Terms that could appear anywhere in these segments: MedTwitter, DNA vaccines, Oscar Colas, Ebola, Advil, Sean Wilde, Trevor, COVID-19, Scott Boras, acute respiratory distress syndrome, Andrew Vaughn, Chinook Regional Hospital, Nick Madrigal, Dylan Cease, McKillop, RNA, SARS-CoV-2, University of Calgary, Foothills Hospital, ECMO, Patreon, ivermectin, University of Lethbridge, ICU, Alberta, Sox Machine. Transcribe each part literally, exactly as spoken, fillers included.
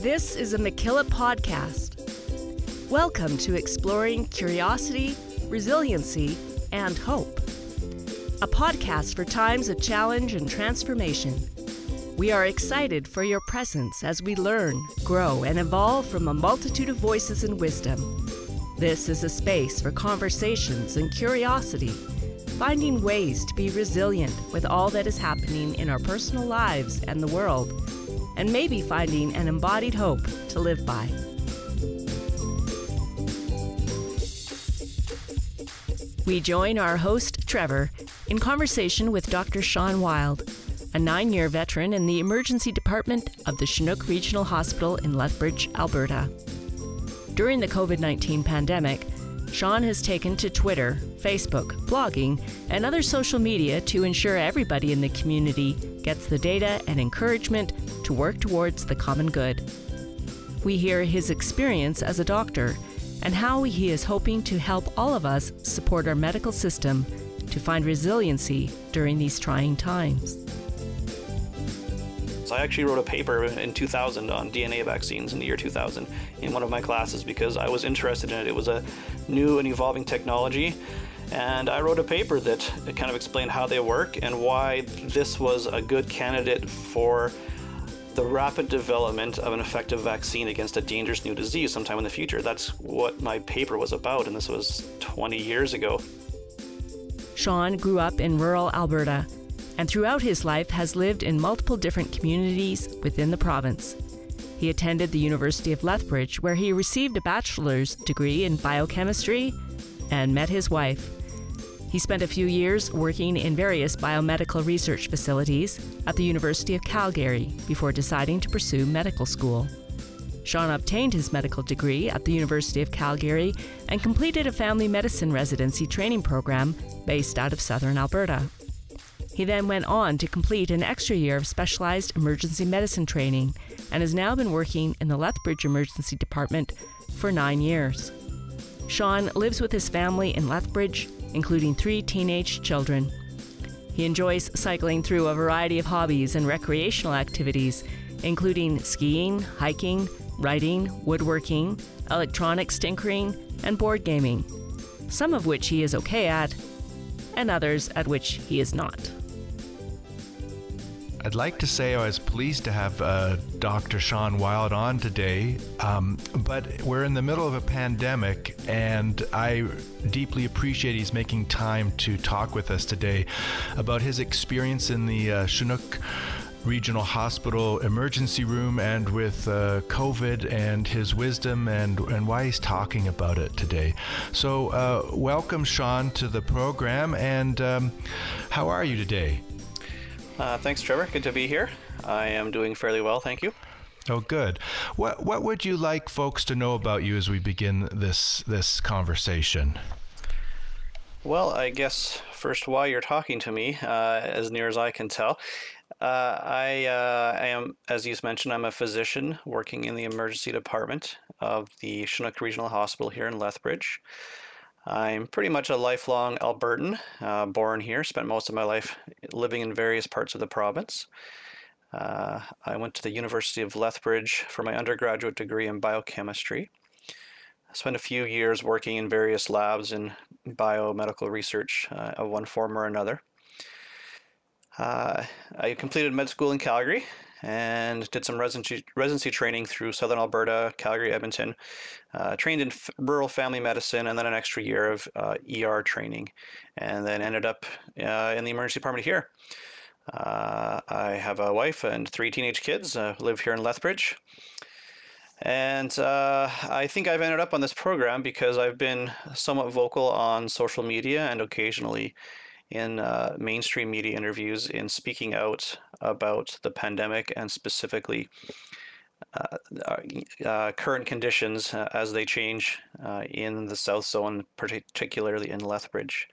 This is a McKillop podcast. Welcome to Exploring Curiosity, Resiliency, and Hope, a podcast for times of challenge and transformation. We are excited for your presence as we learn, grow, and evolve from a multitude of voices and wisdom. This is a space for conversations and curiosity, finding ways to be resilient with all that is happening in our personal lives and the world, and maybe finding an embodied hope to live by. We join our host, Trevor, in conversation with Doctor Sean Wilde, a nine-year veteran in the emergency department of the Chinook Regional Hospital in Lethbridge, Alberta. During the covid nineteen pandemic, Sean has taken to Twitter, Facebook, blogging, and other social media to ensure everybody in the community gets the data and encouragement to work towards the common good. We hear his experience as a doctor and how he is hoping to help all of us support our medical system to find resiliency during these trying times. So I actually wrote a paper in two thousand on D N A vaccines in the year two thousand in one of my classes because I was interested in it. It was a new and evolving technology. And I wrote a paper that kind of explained how they work and why this was a good candidate for the rapid development of an effective vaccine against a dangerous new disease sometime in the future. That's what my paper was about, and this was twenty years ago. Sean grew up in rural Alberta, and throughout his life has lived in multiple different communities within the province. He attended the University of Lethbridge, where he received a bachelor's degree in biochemistry and met his wife. He spent a few years working in various biomedical research facilities at the University of Calgary before deciding to pursue medical school. Sean obtained his medical degree at the University of Calgary and completed a family medicine residency training program based out of southern Alberta. He then went on to complete an extra year of specialized emergency medicine training and has now been working in the Lethbridge Emergency Department for nine years. Sean lives with his family in Lethbridge, including three teenage children. He enjoys cycling through a variety of hobbies and recreational activities, including skiing, hiking, writing, woodworking, electronics tinkering, and board gaming, some of which he is okay at, and others at which he is not. I'd like to say I was pleased to have uh, Doctor Sean Wilde on today, um, but we're in the middle of a pandemic, and I deeply appreciate he's making time to talk with us today about his experience in the uh, Chinook Regional Hospital emergency room and with uh, COVID and his wisdom and, and why he's talking about it today. So uh, welcome, Sean, to the program, and um, how are you today? Uh, thanks, Trevor. Good to be here. I am doing fairly well, thank you. Oh, good. What What would you like folks to know about you as we begin this this conversation? Well, I guess first, why you're talking to me, uh, as near as I can tell. Uh, I, uh, I am, as you mentioned, I'm a physician working in the emergency department of the Chinook Regional Hospital here in Lethbridge. I'm pretty much a lifelong Albertan, uh, born here, spent most of my life living in various parts of the province. Uh, I went to the University of Lethbridge for my undergraduate degree in biochemistry. I spent a few years working in various labs in biomedical research uh, of one form or another. Uh, I completed med school in Calgary and did some residency, residency training through southern Alberta, Calgary, Edmonton, uh, trained in f- rural family medicine, and then an extra year of uh, E R training, and then ended up uh, in the emergency department here. Uh, I have a wife and three teenage kids, uh, live here in Lethbridge. And uh, I think I've ended up on this program because I've been somewhat vocal on social media and occasionally in uh, mainstream media interviews in speaking out about the pandemic and specifically uh, uh, current conditions uh, as they change uh, in the South Zone, particularly in Lethbridge.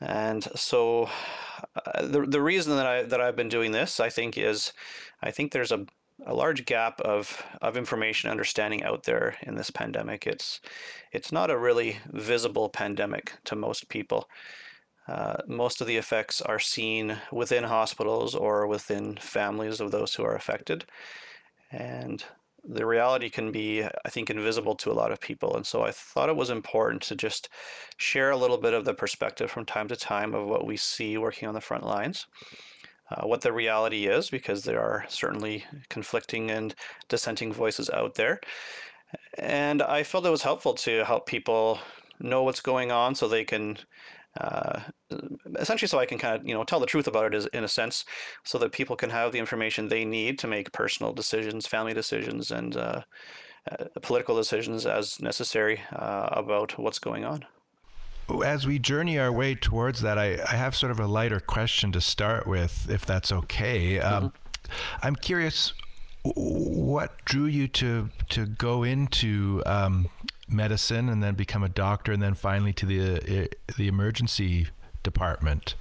And so uh, the the reason that I that I've been doing this, I think, is I think there's a a large gap of of information understanding out there in this pandemic. It's it's not a really visible pandemic to most people. Uh, most of the effects are seen within hospitals or within families of those who are affected. And the reality can be, I think, invisible to a lot of people. And so I thought it was important to just share a little bit of the perspective from time to time of what we see working on the front lines, uh, what the reality is, because there are certainly conflicting and dissenting voices out there. And I felt it was helpful to help people know what's going on so they can Uh, essentially so I can kind of, you know, tell the truth about it in a sense, so that people can have the information they need to make personal decisions, family decisions, and uh, uh, political decisions as necessary uh, about what's going on. As we journey our way towards that, I, I have sort of a lighter question to start with, if that's okay. Um, mm-hmm. I'm curious, what drew you to, to go into um, medicine and then become a doctor and then finally to the uh, the emergency department?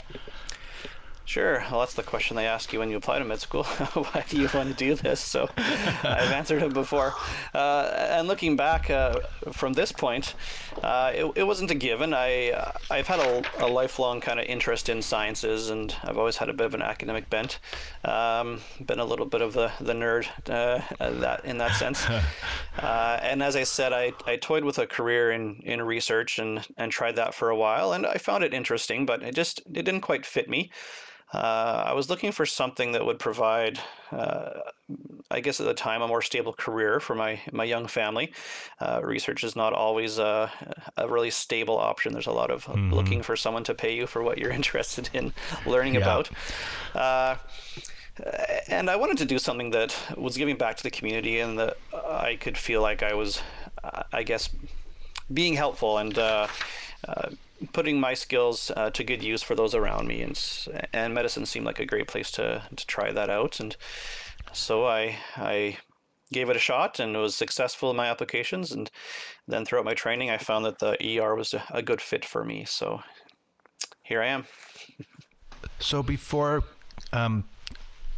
Sure. Well, that's the question they ask you when you apply to med school. Why do you want to do this? So I've answered it before. Uh, and looking back uh, from this point, uh, it, it wasn't a given. I, I've had a, a lifelong kind of interest in sciences, and I've always had a bit of an academic bent. Um, been a little bit of the, the nerd uh, that in that sense. Uh, and as I said, I, I toyed with a career in, in research and, and tried that for a while, and I found it interesting, but it just it didn't quite fit me. Uh, I was looking for something that would provide, uh, I guess at the time, a more stable career for my my young family. Uh, research is not always a, a really stable option. There's a lot of mm-hmm. looking for someone to pay you for what you're interested in learning yeah. about. Uh, and I wanted to do something that was giving back to the community and that I could feel like I was, I guess, being helpful and uh, uh, putting my skills uh, to good use for those around me, and and medicine seemed like a great place to to try that out. And so I I gave it a shot and was successful in my applications. And then throughout my training, I found that the E R was a good fit for me. So here I am. So before um,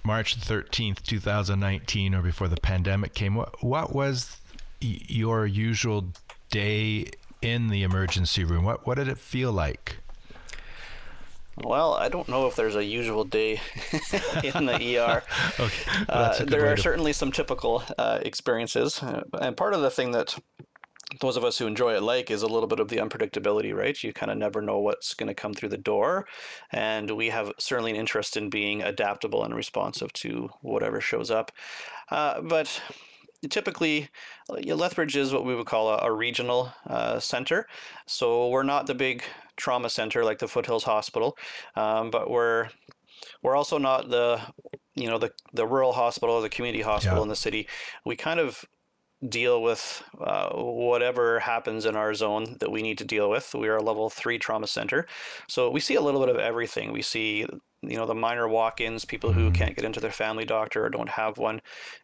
March thirteenth, twenty nineteen, or before the pandemic came, what, what was your usual day in the emergency room? What what did it feel like? Well, I don't know if there's a usual day in the E R. Okay. Well, uh, there are to... certainly some typical uh, experiences. Uh, and part of the thing that those of us who enjoy it like is a little bit of the unpredictability, right? You kind of never know what's going to come through the door. And we have certainly an interest in being adaptable and responsive to whatever shows up. Uh, but... Typically, Lethbridge is what we would call a, a regional uh, center. So we're not the big trauma center like the Foothills Hospital, um, but we're we're also not the you know the the rural hospital or the community hospital yeah. in the city. We kind of deal with uh, whatever happens in our zone that we need to deal with. We are a level three trauma center, so we see a little bit of everything. We see, you know, the minor walk-ins, people mm-hmm. who can't get into their family doctor or don't have one,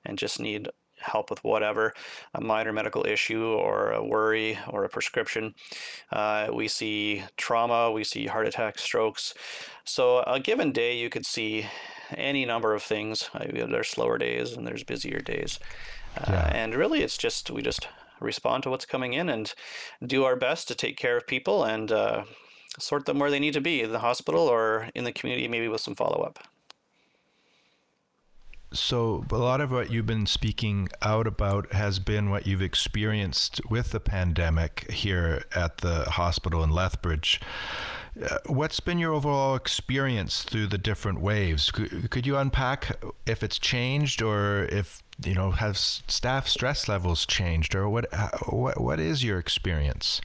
and just need help with whatever, a minor medical issue or a worry or a prescription. Uh, we see trauma, we see heart attacks, strokes. So a given day, you could see any number of things. There's slower days and there's busier days. Uh, yeah. And really, it's just, we just respond to what's coming in and do our best to take care of people and uh, sort them where they need to be, in the hospital or in the community, maybe with some follow-up. So a lot of what you've been speaking out about has been what you've experienced with the pandemic here at the hospital in Lethbridge. Uh, what's been your overall experience through the different waves? Could, could you unpack if it's changed, or if, you know, have staff stress levels changed, or what what what is your experience?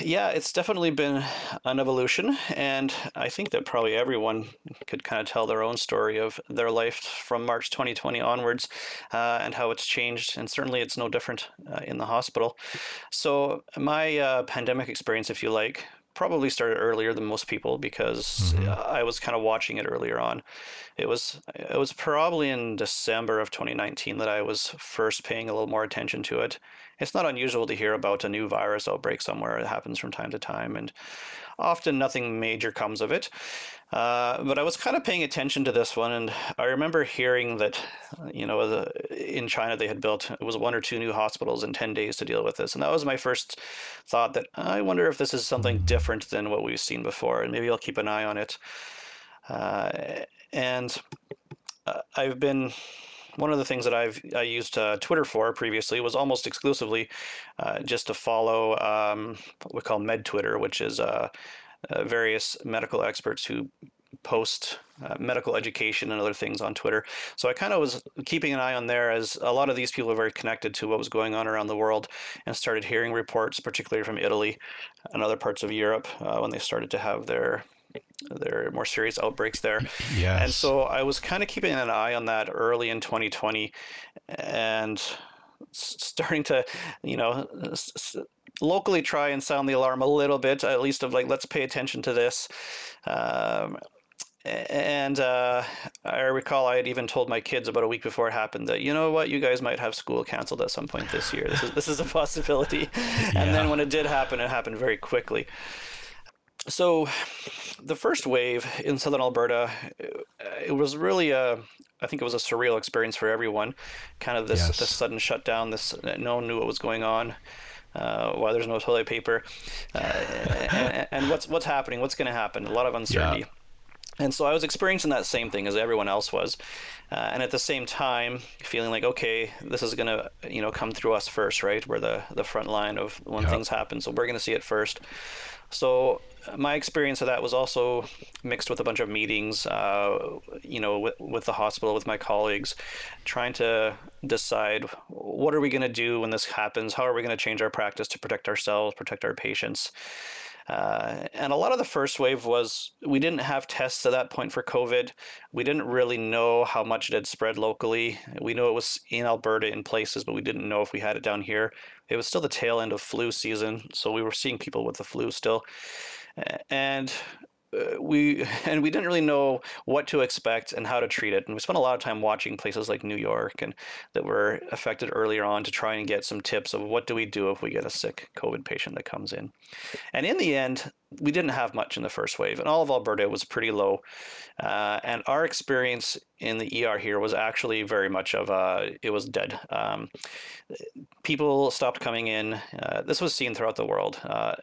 Yeah, it's definitely been an evolution, and I think that probably everyone could kind of tell their own story of their life from March twenty twenty onwards uh, and how it's changed, and certainly it's no different uh, in the hospital. So my uh, pandemic experience, if you like, probably started earlier than most people because mm-hmm. uh, I was kind of watching it earlier on. It was it was probably in December of twenty nineteen that I was first paying a little more attention to it, it's not unusual to hear about a new virus outbreak somewhere. It happens from time to time, and often nothing major comes of it. Uh, but I was kind of paying attention to this one, and I remember hearing that, you know, the, in China they had built, it was one or two new hospitals in ten days to deal with this. And that was my first thought, that I wonder if this is something different than what we've seen before, and maybe I'll keep an eye on it. Uh, and uh, I've been... One of the things that I've I used uh, Twitter for previously was almost exclusively uh, just to follow um, what we call MedTwitter, which is uh, uh, various medical experts who post uh, medical education and other things on Twitter. So I kind of was keeping an eye on there, as a lot of these people are very connected to what was going on around the world, and started hearing reports, particularly from Italy and other parts of Europe, uh, when they started to have their... there are more serious outbreaks there. Yes. And so I was kind of keeping an eye on that early in twenty twenty, and starting to, you know, s- locally try and sound the alarm a little bit, at least of like, let's pay attention to this. Um, and uh, I recall I had even told my kids about a week before it happened that, you know what, you guys might have school canceled at some point this year. This is, this is a possibility. And yeah. Then when it did happen, it happened very quickly. So the first wave in southern Alberta, it was really a, I think it was a surreal experience for everyone. Kind of this, yes. this sudden shutdown, this, no one knew what was going on, uh, why there's no toilet paper, uh, and, and what's what's happening, what's going to happen, a lot of uncertainty. Yeah. And so I was experiencing that same thing as everyone else was. Uh, and at the same time, feeling like, okay, this is going to, you know, come through us first, right? We're the, the front line of when yeah. things happen. So we're going to see it first. So my experience of that was also mixed with a bunch of meetings, uh, you know, with, with the hospital, with my colleagues, trying to decide, what are we going to do when this happens? How are we going to change our practice to protect ourselves, protect our patients? Uh, and a lot of the first wave was, we didn't have tests at that point for COVID. We didn't really know how much it had spread locally. We knew it was in Alberta in places, but we didn't know if we had it down here. It was still the tail end of flu season, so we were seeing people with the flu still. And we and we didn't really know what to expect and how to treat it. And we spent a lot of time watching places like New York and that were affected earlier on to try and get some tips of what do we do if we get a sick COVID patient that comes in. And in the end, we didn't have much in the first wave, and all of Alberta was pretty low. Uh, and our experience in the E R here was actually very much of uh, it was dead. Um, people stopped coming in. Uh, this was seen throughout the world. Uh,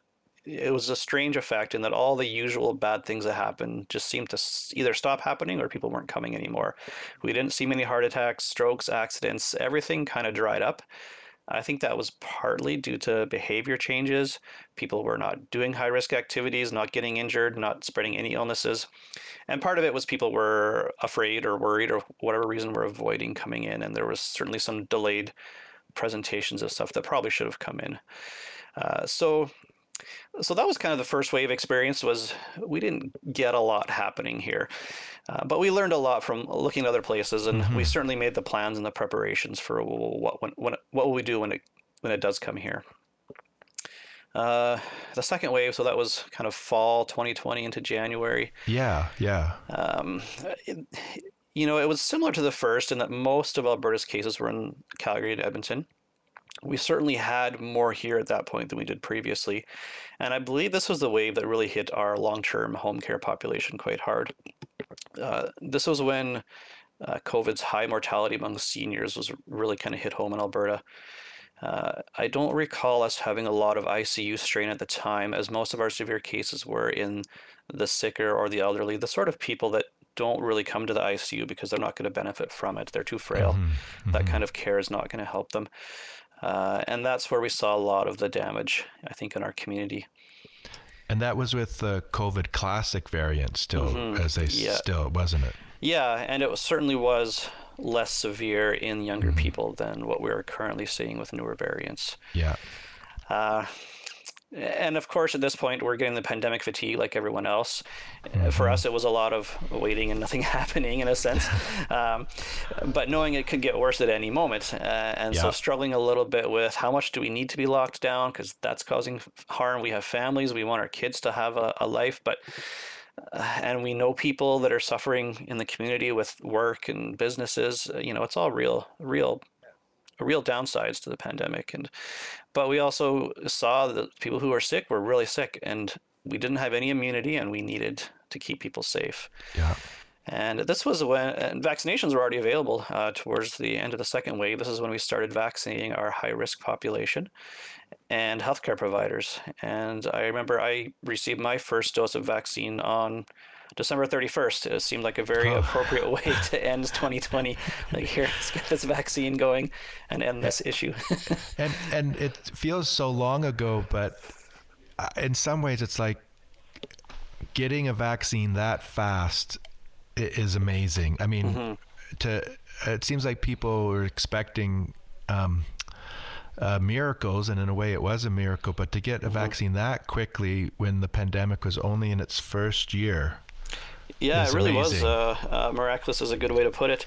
It was a strange effect in that all the usual bad things that happen just seemed to either stop happening or people weren't coming anymore. We didn't see many heart attacks, strokes, accidents. Everything kind of dried up. I think that was partly due to behavior changes. People were not doing high-risk activities, not getting injured, not spreading any illnesses. And part of it was people were afraid or worried or whatever reason were avoiding coming in. And there was certainly some delayed presentations of stuff that probably should have come in. Uh, so... So that was kind of the first wave experience, was we didn't get a lot happening here, uh, but we learned a lot from looking at other places, and mm-hmm. we certainly made the plans and the preparations for what when, when, what will we do when it when it does come here. Uh, the second wave, so that was kind of fall twenty twenty into January. Yeah, yeah. Um, it, you know, it was similar to the first in that most of Alberta's cases were in Calgary and Edmonton. We certainly had more here at that point than we did previously. And I believe this was the wave that really hit our long-term home care population quite hard. Uh, this was when uh, COVID's high mortality among seniors was really kind of hit home in Alberta. Uh, I don't recall us having a lot of I C U strain at the time, as most of our severe cases were in the sicker or the elderly, the sort of people that don't really come to the I C U because they're not going to benefit from it. They're too frail. Mm-hmm. That kind of care is not going to help them. Uh, and that's where we saw a lot of the damage, I think, in our community. And that was with the COVID classic variant still, mm-hmm. as they yeah. still, wasn't it? Yeah, and it was, certainly was less severe in younger mm-hmm. people than what we're currently seeing with newer variants. Yeah. Uh, and of course, at this point, we're getting the pandemic fatigue like everyone else. Mm-hmm. For us, it was a lot of waiting and nothing happening in a sense, um, but knowing it could get worse at any moment. Uh, and yeah. so struggling a little bit with how much do we need to be locked down, because that's causing harm. We have families. We want our kids to have a, a life, but uh, and we know people that are suffering in the community with work and businesses. You know, it's all real, real real downsides to the pandemic. And but we also saw that people who are sick were really sick, and we didn't have any immunity, and we needed to keep people safe. Yeah. And this was when and vaccinations were already available uh, towards the end of the second wave. This is when we started vaccinating our high-risk population and healthcare providers. And I remember I received my first dose of vaccine on December thirty-first. It seemed like a very oh. appropriate way to end twenty twenty. Like, here, let's get this vaccine going and end this issue. and and it feels so long ago, but in some ways, it's like getting a vaccine that fast is amazing. I mean, mm-hmm. to it seems like people were expecting um, uh, miracles, and in a way, it was a miracle. But to get a mm-hmm. vaccine that quickly, when the pandemic was only in its first year, yeah, it really amazing. was uh, uh, miraculous. Is a good way to put it.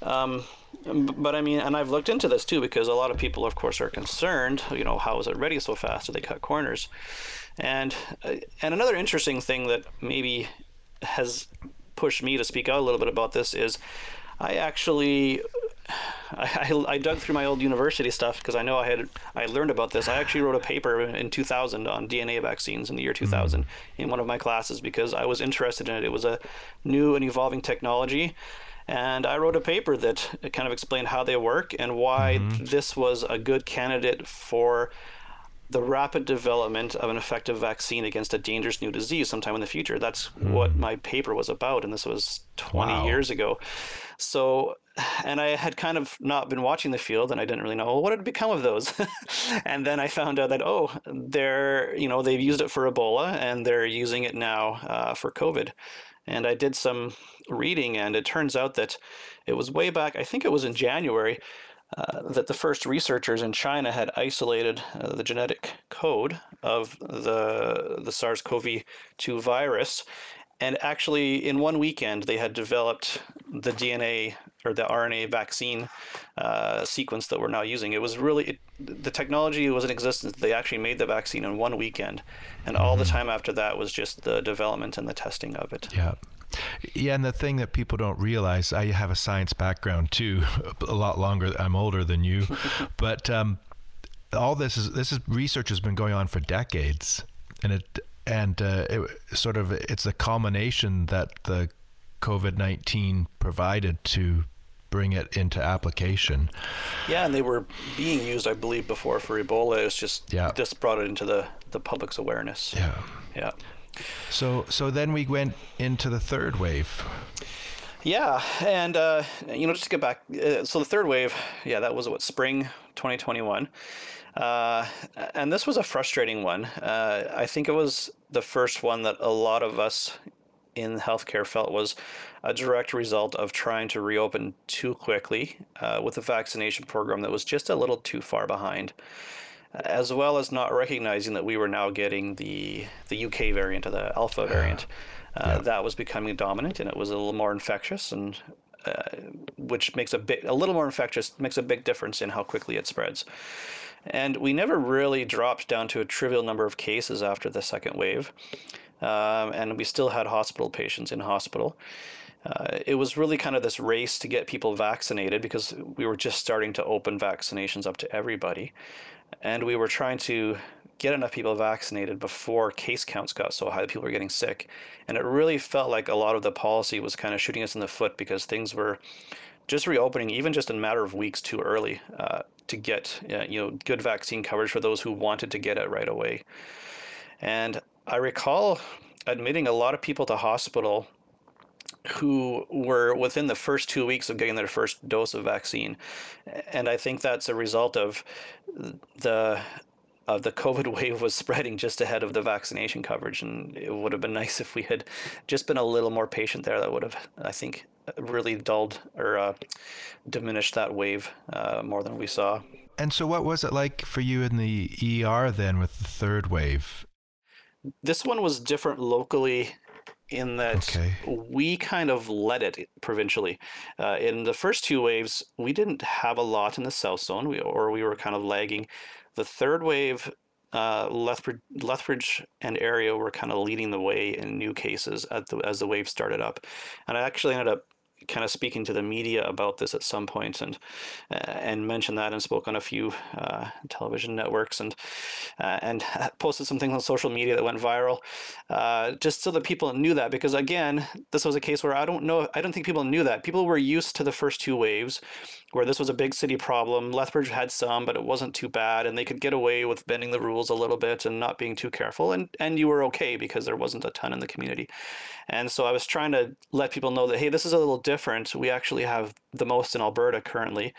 Um, But I mean, and I've looked into this too, because a lot of people, of course, are concerned, you know, how is it ready so fast? Did they cut corners? And and another interesting thing that maybe has pushed me to speak out a little bit about this is I actually, I, I dug through my old university stuff because I know I had, I learned about this. I actually wrote a paper in two thousand on D N A vaccines in the year two thousand mm. in one of my classes because I was interested in it. It was a new and evolving technology. And I wrote a paper that kind of explained how they work and why mm-hmm. this was a good candidate for the rapid development of an effective vaccine against a dangerous new disease sometime in the future. That's mm. what my paper was about, and this was twenty wow. years ago. So, and I had kind of not been watching the field, and I didn't really know, well, what had become of those? And then I found out that, oh, they're, you know, they've used it for Ebola, and they're using it now uh, for COVID. And I did some reading, and it turns out that it was way back, I think it was in January, uh, that the first researchers in China had isolated uh, the genetic code of the, the SARS-CoV two virus. And actually, in one weekend, they had developed the D N A or the R N A vaccine uh, sequence that we're now using. It was really, it, the technology was in existence. They actually made the vaccine in one weekend. And all mm-hmm. the time after that was just the development and the testing of it. Yeah. Yeah. And the thing that people don't realize, I have a science background too, a lot longer. I'm older than you. But um, all this is, this is research has been going on for decades. And it, And uh, it sort of it's the culmination that the COVID nineteen provided to bring it into application. Yeah, and they were being used, I believe, before for Ebola. It's just yeah. this brought it into the, the public's awareness. Yeah. Yeah. So so then we went into the third wave. Yeah, and uh, you know, just to get back, uh, so the third wave, yeah, that was what, spring twenty twenty-one. Uh, and this was a frustrating one. Uh, I think it was the first one that a lot of us in healthcare felt was a direct result of trying to reopen too quickly uh, with a vaccination program that was just a little too far behind, as well as not recognizing that we were now getting the the U K variant or the Alpha yeah. variant. Uh, yeah. That was becoming dominant, and it was a little more infectious and uh, which makes a bit, a little more infectious, makes a big difference in how quickly it spreads. And we never really dropped down to a trivial number of cases after the second wave. Um, and we still had hospital patients in hospital. Uh, it was really kind of this race to get people vaccinated because we were just starting to open vaccinations up to everybody. And we were trying to get enough people vaccinated before case counts got so high that people were getting sick. And it really felt like a lot of the policy was kind of shooting us in the foot because things were just reopening, even just in a matter of weeks too early. Uh, to get uh, you know good vaccine coverage for those who wanted to get it right away. And I recall admitting a lot of people to hospital who were within the first two weeks of getting their first dose of vaccine. And I think that's a result of the of the COVID wave was spreading just ahead of the vaccination coverage. And it would have been nice if we had just been a little more patient there. That would have, I think, really dulled or uh, diminished that wave uh, more than we saw. And so what was it like for you in the E R then with the third wave? This one was different locally in that okay. we kind of led it provincially. Uh, in the first two waves, we didn't have a lot in the South Zone, we, or we were kind of lagging. The third wave, uh, Lethbridge, Lethbridge and area were kind of leading the way in new cases at the, as the wave started up. And I actually ended up kind of speaking to the media about this at some point, and uh, and mentioned that, and spoke on a few uh, television networks, and uh, and posted some things on social media that went viral, uh, just so that people knew that. Because again, this was a case where I don't know, I don't think people knew that. People were used to the first two waves, where this was a big city problem. Lethbridge had some, but it wasn't too bad, and they could get away with bending the rules a little bit and not being too careful, and and you were okay because there wasn't a ton in the community. And so I was trying to let people know that, hey, this is a little different. We actually have the most in Alberta currently,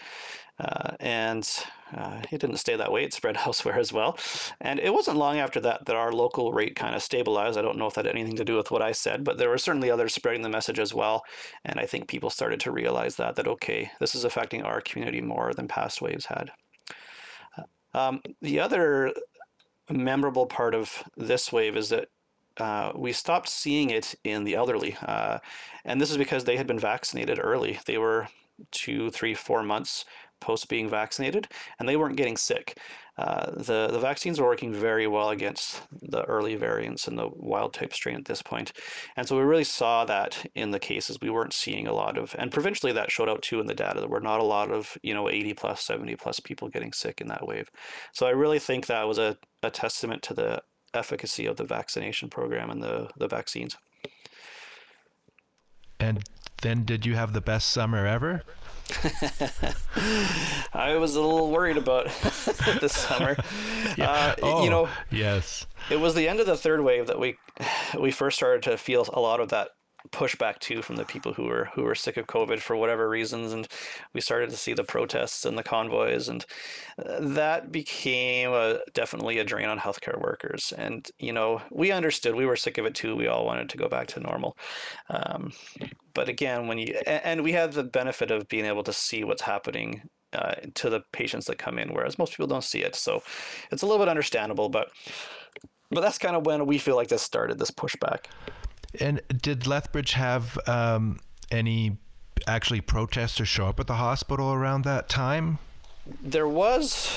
uh, and uh, it didn't stay that way. It spread elsewhere as well. And it wasn't long after that that our local rate kind of stabilized. I don't know if that had anything to do with what I said, but there were certainly others spreading the message as well. And I think people started to realize that, that okay, this is affecting our community more than past waves had. Um, the other memorable part of this wave is that Uh, we stopped seeing it in the elderly. Uh, and this is because they had been vaccinated early. They were two, three, four months post being vaccinated, and they weren't getting sick. Uh, the, the vaccines were working very well against the early variants and the wild type strain at this point. And so we really saw that in the cases. We weren't seeing a lot of, and provincially that showed out too in the data. There were not a lot of, you know, eighty plus, seventy plus people getting sick in that wave. So I really think that was a, a testament to the efficacy of the vaccination program and the, the vaccines. And then did you have the best summer ever? I was a little worried about this summer. Yeah. Uh, oh, you know, yes. It was the end of the third wave that we we first started to feel a lot of that pushback too from the people who were who were sick of COVID for whatever reasons, and we started to see the protests and the convoys, and that became a, definitely a drain on healthcare workers. And you know, we understood, we were sick of it too. We all wanted to go back to normal, um, but again, when you and we had the benefit of being able to see what's happening uh, to the patients that come in, whereas most people don't see it, so it's a little bit understandable. But but that's kind of when we feel like this started, this pushback. And did Lethbridge have um, any actually protesters show up at the hospital around that time? There was,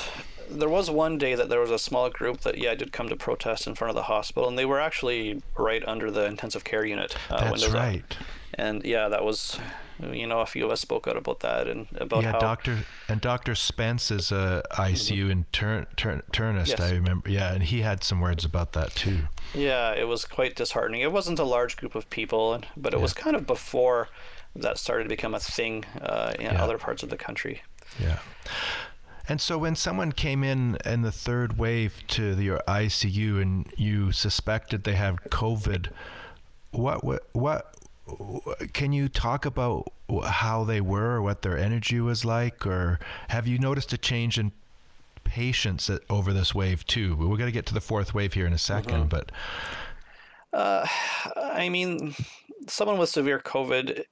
there was one day that there was a small group that yeah did come to protest in front of the hospital, and they were actually right under the intensive care unit. Uh, That's when right. Up. And yeah, that was, you know, a few of us spoke out about that and about yeah, how. Yeah, Doctor and Doctor Spence is a I C U intern, turn, internist. Yes. I remember. Yeah, and he had some words about that too. Yeah, it was quite disheartening. It wasn't a large group of people, but it yeah. was kind of before that started to become a thing uh, in yeah. other parts of the country. Yeah. And so when someone came in in the third wave to the, your I C U and you suspected they had COVID, what what what can you talk about how they were or what their energy was like? Or have you noticed a change in patients over this wave too? We're going to get to the fourth wave here in a second, mm-hmm. but uh, I mean, someone with severe COVID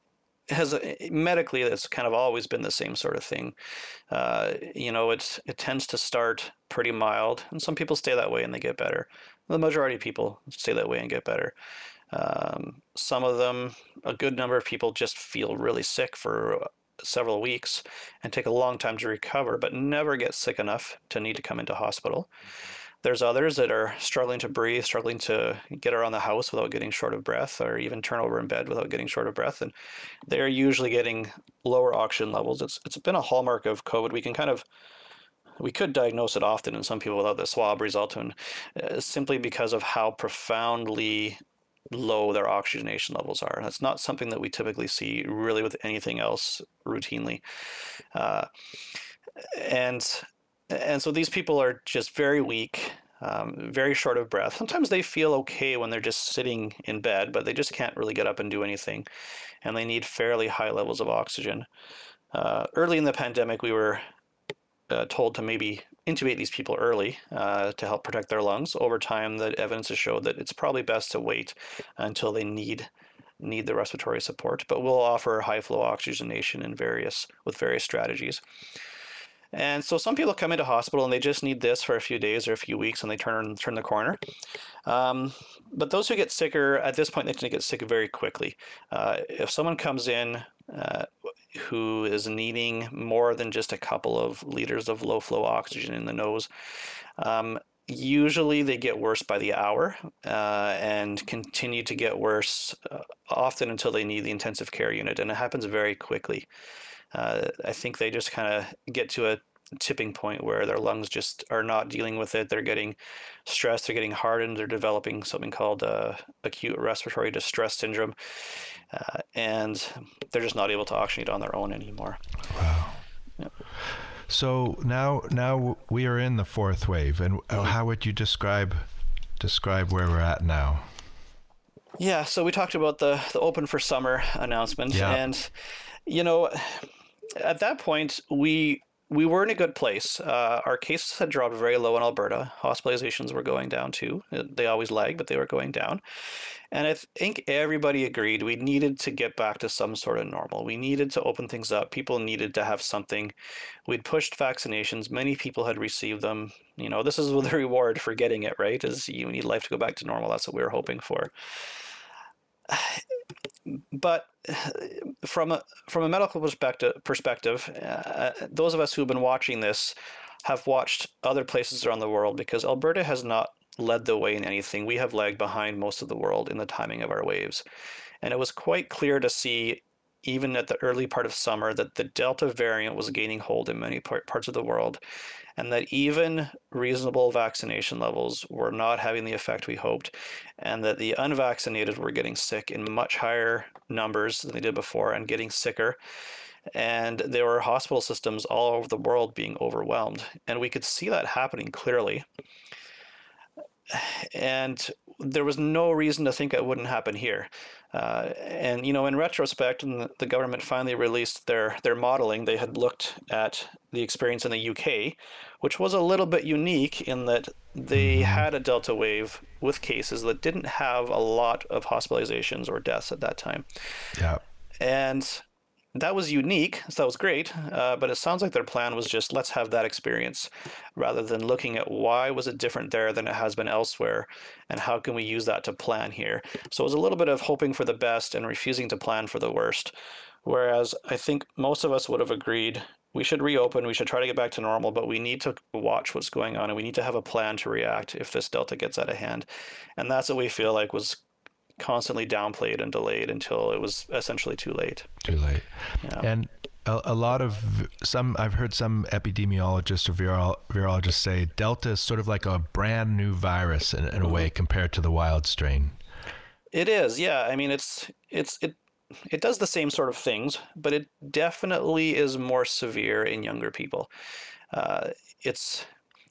has medically, that's kind of always been the same sort of thing. Uh, you know, it's, it tends to start pretty mild, and some people stay that way and they get better. The majority of people stay that way and get better. Um, some of them, a good number of people just feel really sick for several weeks and take a long time to recover, but never get sick enough to need to come into hospital. There's others that are struggling to breathe, struggling to get around the house without getting short of breath, or even turn over in bed without getting short of breath. And they're usually getting lower oxygen levels. It's it's been a hallmark of COVID. We can kind of, we could diagnose it often in some people without the swab result, and uh, simply because of how profoundly low their oxygenation levels are. That's not something that we typically see really with anything else routinely. Uh, and And so these people are just very weak, um, very short of breath. Sometimes they feel okay when they're just sitting in bed, but they just can't really get up and do anything. And they need fairly high levels of oxygen. Uh, early in the pandemic, we were uh, told to maybe intubate these people early uh, to help protect their lungs. Over time, the evidence has showed that it's probably best to wait until they need need the respiratory support. But we'll offer high flow oxygenation in various with various strategies. And so some people come into hospital and they just need this for a few days or a few weeks, and they turn turn the corner. Um, but those who get sicker, at this point, they tend to get sick very quickly. Uh, if someone comes in uh, who is needing more than just a couple of liters of low flow oxygen in the nose, um, Usually they get worse by the hour uh, and continue to get worse uh, often until they need the intensive care unit. And it happens very quickly. Uh, I think they just kind of get to a tipping point where their lungs just are not dealing with it. They're getting stressed. They're getting hardened. They're developing something called uh, acute respiratory distress syndrome. Uh, and they're just not able to oxygenate on their own anymore. Wow. Yep. So now, now we are in the fourth wave, and how would you describe describe where we're at now? Yeah, so we talked about the the open for summer announcement, yeah. and you know, at that point we we were in a good place. Uh, our cases had dropped very low in Alberta. Hospitalizations were going down too. They always lag, but they were going down. And I think everybody agreed we needed to get back to some sort of normal. We needed to open things up. People needed to have something. We'd pushed vaccinations. Many people had received them. You know, this is the reward for getting it, right? Is you need life to go back to normal. That's what we were hoping for. But from a, from a medical perspective, perspective uh, those of us who've been watching this have watched other places around the world, because Alberta has not led the way in anything. We have lagged behind most of the world in the timing of our waves. And it was quite clear to see, even at the early part of summer, that the Delta variant was gaining hold in many parts of the world, and that even reasonable vaccination levels were not having the effect we hoped, and that the unvaccinated were getting sick in much higher numbers than they did before and getting sicker. And there were hospital systems all over the world being overwhelmed. And we could see that happening clearly. And there was no reason to think it wouldn't happen here. Uh, and, you know, in retrospect, when the government finally released their, their modeling, they had looked at the experience in the U K, which was a little bit unique in that they had a Delta wave with cases that didn't have a lot of hospitalizations or deaths at that time. Yeah. And that was unique, so that was great, uh, but it sounds like their plan was just, let's have that experience, rather than looking at why was it different there than it has been elsewhere, and how can we use that to plan here. So it was a little bit of hoping for the best and refusing to plan for the worst, whereas I think most of us would have agreed we should reopen, we should try to get back to normal, but we need to watch what's going on, and we need to have a plan to react if this Delta gets out of hand. And that's what we feel like was constantly downplayed and delayed until it was essentially too late. Too late. Yeah. And a, a lot of some, I've heard some epidemiologists or viro- virologists say Delta is sort of like a brand new virus in, in mm-hmm. a way compared to the wild strain. It is, yeah. I mean, it's it's it it does the same sort of things, but it definitely is more severe in younger people. Uh, it's.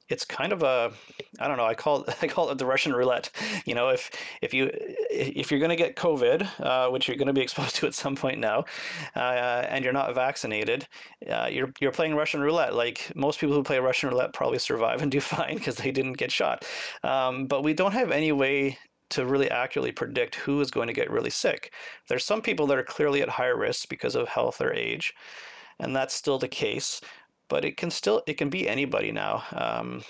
It's kind of a, I don't know. I call it, I call it the Russian roulette. You know, if if you if you're going to get COVID, uh, which you're going to be exposed to at some point now, uh, and you're not vaccinated, uh, you're you're playing Russian roulette. Like most people who play Russian roulette probably survive and do fine because they didn't get shot. Um, but we don't have any way to really accurately predict who is going to get really sick. There's some people that are clearly at higher risk because of health or age, and that's still the case. But it can still, it can be anybody now. Um,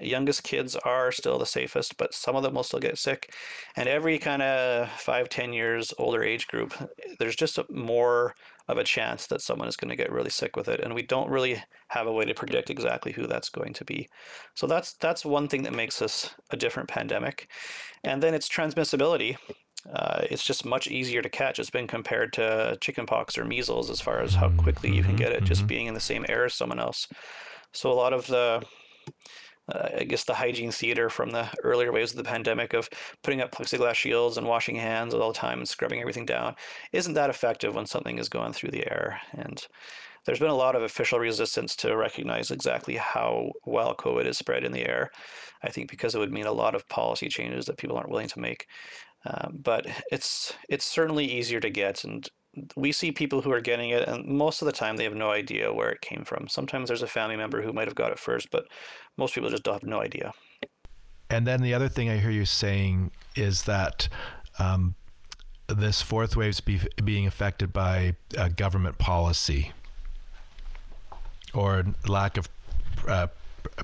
youngest kids are still the safest, but some of them will still get sick. And every kind of five, ten years older age group, there's just a, more of a chance that someone is going to get really sick with it. And we don't really have a way to predict exactly who that's going to be. So that's that's one thing that makes this a different pandemic. And then it's transmissibility. Uh, it's just much easier to catch. It's been compared to chickenpox or measles as far as how quickly you can get it just being in the same air as someone else. So a lot of the, uh, I guess, the hygiene theater from the earlier waves of the pandemic of putting up plexiglass shields and washing hands all the time and scrubbing everything down isn't that effective when something is going through the air. And there's been a lot of official resistance to recognize exactly how well COVID is spread in the air, I think because it would mean a lot of policy changes that people aren't willing to make. Um, but it's it's certainly easier to get, and we see people who are getting it, and most of the time they have no idea where it came from. Sometimes there's a family member who might have got it first, but most people just don't have no idea. And then the other thing I hear you saying is that um, this fourth wave's be, being affected by uh, government policy or lack of uh,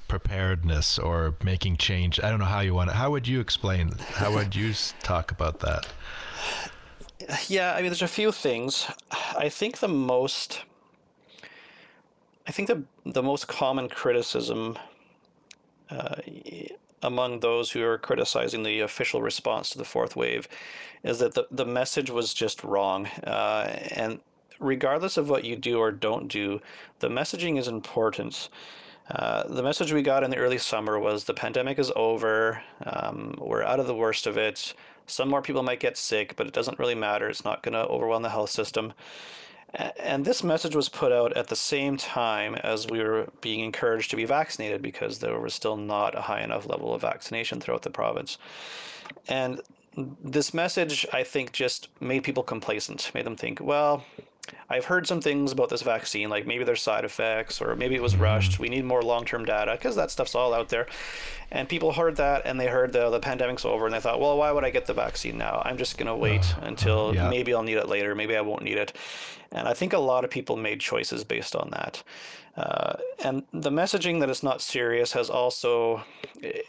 preparedness or making change. I don't know how you want it. How would you explain? How would you talk about that? Yeah, I mean, there's a few things. I think the most, I think the the most common criticism uh, among those who are criticizing the official response to the fourth wave is that the, the message was just wrong. Uh, and regardless of what you do or don't do, the messaging is important. Uh, the message we got in the early summer was the pandemic is over, um, we're out of the worst of it, some more people might get sick, but it doesn't really matter, it's not going to overwhelm the health system. And this message was put out at the same time as we were being encouraged to be vaccinated because there was still not a high enough level of vaccination throughout the province. And this message, I think, just made people complacent, made them think, well, I've heard some things about this vaccine, like maybe there's side effects or maybe it was rushed. We need more long-term data because that stuff's all out there. And people heard that and they heard the, the pandemic's over and they thought, well, why would I get the vaccine now? I'm just going to wait uh, until uh, yeah. maybe I'll need it later. Maybe I won't need it. And I think a lot of people made choices based on that. Uh, and the messaging that it's not serious has also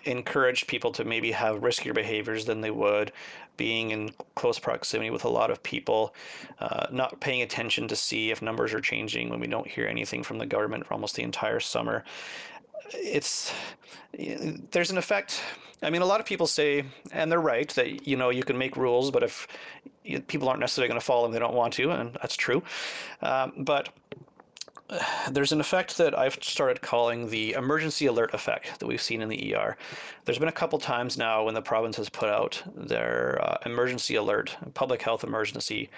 encouraged people to maybe have riskier behaviors than they would, being in close proximity with a lot of people, uh, not paying attention to see if numbers are changing when we don't hear anything from the government for almost the entire summer. It's there's an effect. I mean, a lot of people say, and they're right, that, you know, you can make rules, but if people aren't necessarily going to follow them, they don't want to, and that's true. Um, but there's an effect that I've started calling the emergency alert effect that we've seen in the E R. There's been a couple times now when the province has put out their uh, emergency alert, public health emergency,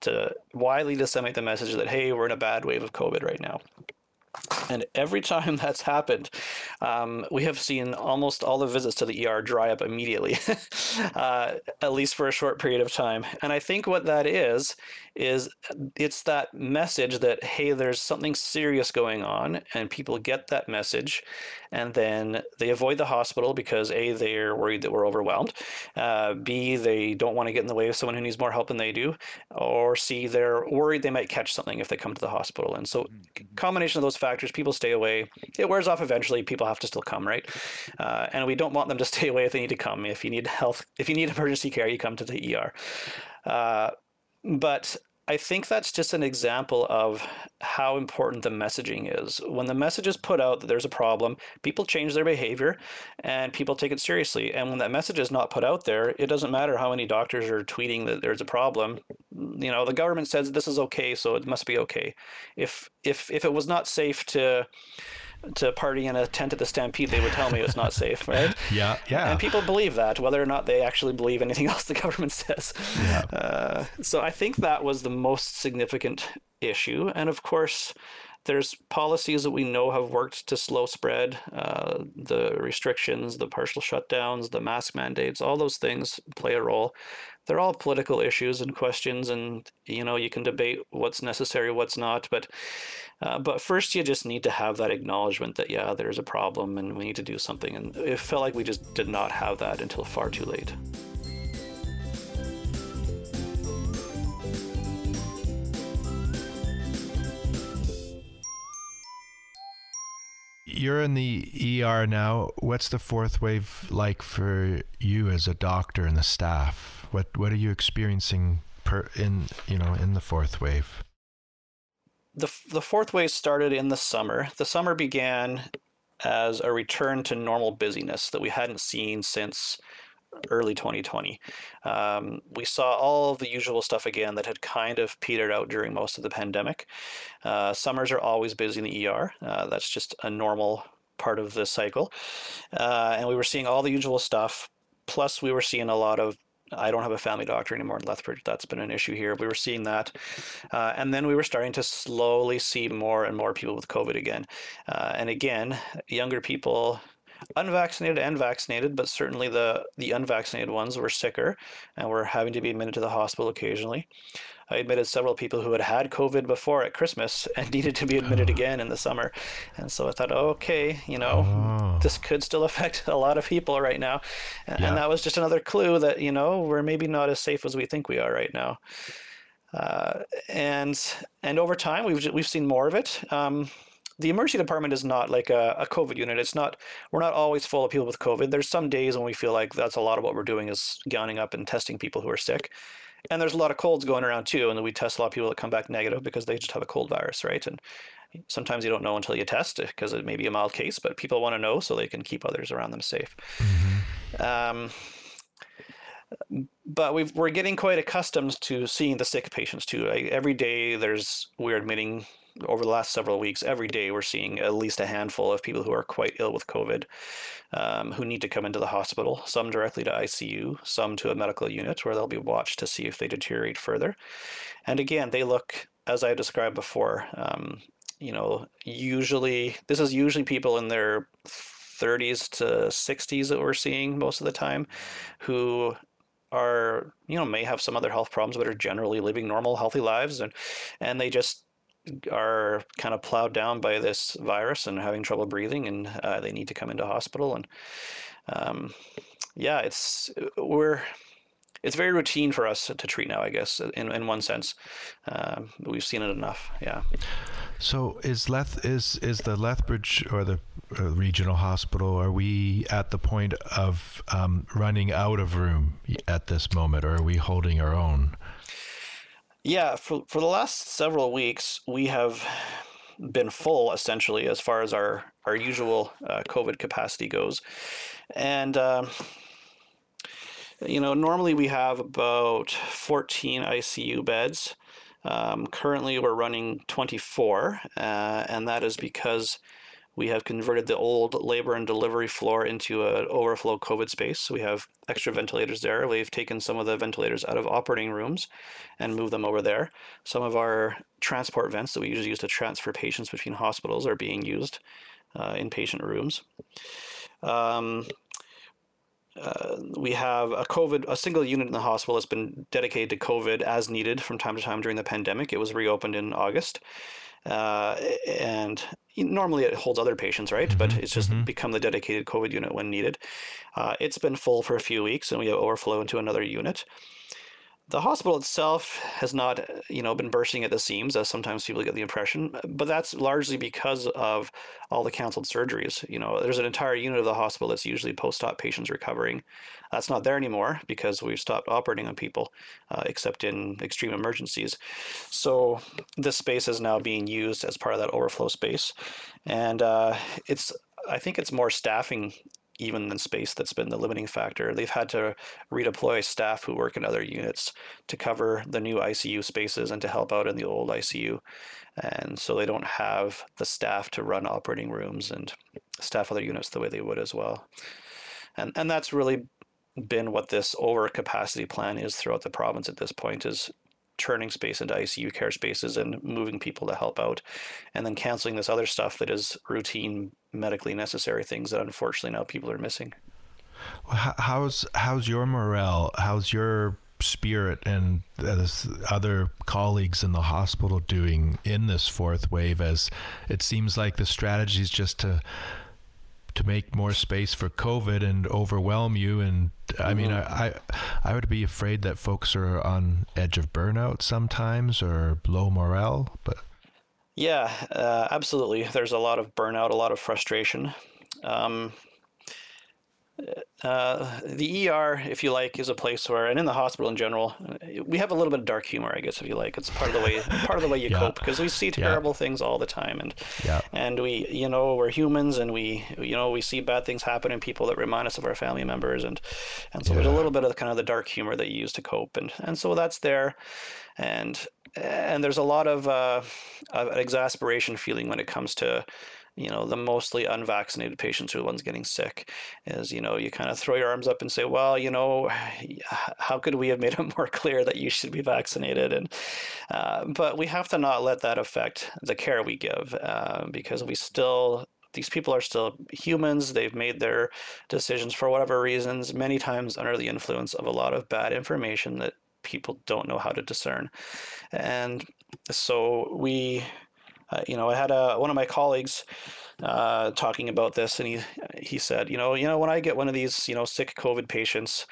to widely disseminate the message that, hey, we're in a bad wave of COVID right now. And every time that's happened, um, we have seen almost all the visits to the E R dry up immediately, uh, at least for a short period of time. And I think what that is, is it's that message that, hey, there's something serious going on, and people get that message, and then they avoid the hospital because A, they're worried that we're overwhelmed, uh, B, they don't want to get in the way of someone who needs more help than they do, or C, they're worried they might catch something if they come to the hospital. And so combination of those factors, people stay away. It wears off eventually. People have to still come, right? Uh, and we don't want them to stay away if they need to come. If you need health, if you need emergency care, you come to the E R. Uh, but I think that's just an example of how important the messaging is. When the message is put out that there's a problem, people change their behavior and people take it seriously. And when that message is not put out there, it doesn't matter how many doctors are tweeting that there's a problem. You know, the government says this is okay, so it must be okay. If if if it was not safe to to party in a tent at the Stampede, they would tell me it's not safe, right? Yeah, yeah. And people believe that, whether or not they actually believe anything else the government says. Yeah. Uh, so I think that was the most significant issue. And of course, there's policies that we know have worked to slow spread, uh, the restrictions, the partial shutdowns, the mask mandates, all those things play a role. They're all political issues and questions, and, you know, you can debate what's necessary, what's not. But uh, but first, you just need to have that acknowledgement that, yeah, there's a problem and we need to do something. And it felt like we just did not have that until far too late. You're in the E R now. What's the fourth wave like for you as a doctor and the staff? What what are you experiencing per in you know in the fourth wave? The the fourth wave started in the summer. The summer began as a return to normal busyness that we hadn't seen since early twenty twenty. Um, we saw all of the usual stuff again that had kind of petered out during most of the pandemic. Uh, summers are always busy in the E R. Uh, that's just a normal part of the cycle. Uh, and we were seeing all the usual stuff. Plus, we were seeing a lot of, I don't have a family doctor anymore in Lethbridge. That's been an issue here. We were seeing that. Uh, and then we were starting to slowly see more and more people with COVID again. Uh, and again, younger people, unvaccinated and vaccinated, but certainly the, the unvaccinated ones were sicker and were having to be admitted to the hospital occasionally. I admitted several people who had had COVID before at Christmas and needed to be admitted oh. again in the summer. And so I thought, okay, you know, oh. this could still affect a lot of people right now. And, yeah. and that was just another clue that, you know, we're maybe not as safe as we think we are right now. Uh, and and over time, we've we've seen more of it. Um, The emergency department is not like a, a COVID unit. It's not, we're not always full of people with COVID. There's some days when we feel like that's a lot of what we're doing is gowning up and testing people who are sick. And there's a lot of colds going around too. And we test a lot of people that come back negative because they just have a cold virus, right? And sometimes you don't know until you test it because it may be a mild case, but people want to know so they can keep others around them safe. Um, but we've, we're getting quite accustomed to seeing the sick patients too. Like every day there's, we're admitting over the last several weeks, every day we're seeing at least a handful of people who are quite ill with COVID, um, who need to come into the hospital, some directly to I C U, some to a medical unit where they'll be watched to see if they deteriorate further. And again, they look, as I described before, um, you know, usually, this is usually people in their thirties to sixties that we're seeing most of the time, who are, you know, may have some other health problems, but are generally living normal, healthy lives. And, and they just are kind of plowed down by this virus and having trouble breathing, and uh, they need to come into hospital. And um, yeah, it's, we're, it's very routine for us to treat now, I guess, in, in one sense. Um, we've seen it enough, yeah. So is Leth is is the Lethbridge or the uh, regional hospital, are we at the point of um, running out of room at this moment, or are we holding our own? Yeah, for for the last several weeks, we have been full, essentially, as far as our, our usual uh, COVID capacity goes. And... Um, You know, normally we have about fourteen I C U beds. Um, currently, we're running twenty-four, uh, and that is because we have converted the old labor and delivery floor into an overflow COVID space. So we have extra ventilators there. We've taken some of the ventilators out of operating rooms and moved them over there. Some of our transport vents that we usually use to transfer patients between hospitals are being used uh, in patient rooms. Um, Uh, we have a COVID, a single unit in the hospital that's been dedicated to COVID as needed from time to time during the pandemic. It was reopened in August. Uh, and normally it holds other patients, right? Mm-hmm, but it's just mm-hmm. become the dedicated COVID unit when needed. Uh, it's been full for a few weeks and we have overflow into another unit. The hospital itself has not, you know, been bursting at the seams, as sometimes people get the impression, but that's largely because of all the canceled surgeries. You know, there's an entire unit of the hospital that's usually post-op patients recovering. That's not there anymore because we've stopped operating on people, uh, except in extreme emergencies. So this space is now being used as part of that overflow space. And uh, it's, I think it's more staffing even than space that's been the limiting factor. They've had to redeploy staff who work in other units to cover the new I C U spaces and to help out in the old I C U. And so they don't have the staff to run operating rooms and staff other units the way they would as well. And and that's really been what this overcapacity plan is throughout the province at this point, is turning space into I C U care spaces and moving people to help out, and then canceling this other stuff that is routine medically necessary things that unfortunately now people are missing. Well, how's how's your morale? How's your spirit and other colleagues in the hospital doing in this fourth wave? As it seems like the strategy is just to to make more space for COVID and overwhelm you. And I mean, I, I, I would be afraid that folks are on edge of burnout sometimes or low morale, but. Yeah, uh, absolutely. There's a lot of burnout, a lot of frustration. Um, uh, the E R, if you like, is a place where, and in the hospital in general, we have a little bit of dark humor, I guess, if you like. It's part of the way, part of the way you yeah. cope, because we see terrible yeah. things all the time, and yeah. and we, you know, we're humans, and we, you know, we see bad things happen in people that remind us of our family members, and and so yeah. there's a little bit of kind of the dark humor that you use to cope, and and so that's there, and. And there's a lot of uh, an exasperation feeling when it comes to, you know, the mostly unvaccinated patients who are the ones getting sick. Is, you know, you kind of throw your arms up and say, well, you know, how could we have made it more clear that you should be vaccinated? And uh, but we have to not let that affect the care we give, uh, because we still. These people are still humans. They've made their decisions for whatever reasons, many times under the influence of a lot of bad information that people don't know how to discern. And so we, uh, you know, I had a, one of my colleagues uh, talking about this, and he he said, you know, you know, when I get one of these, you know, sick COVID patients,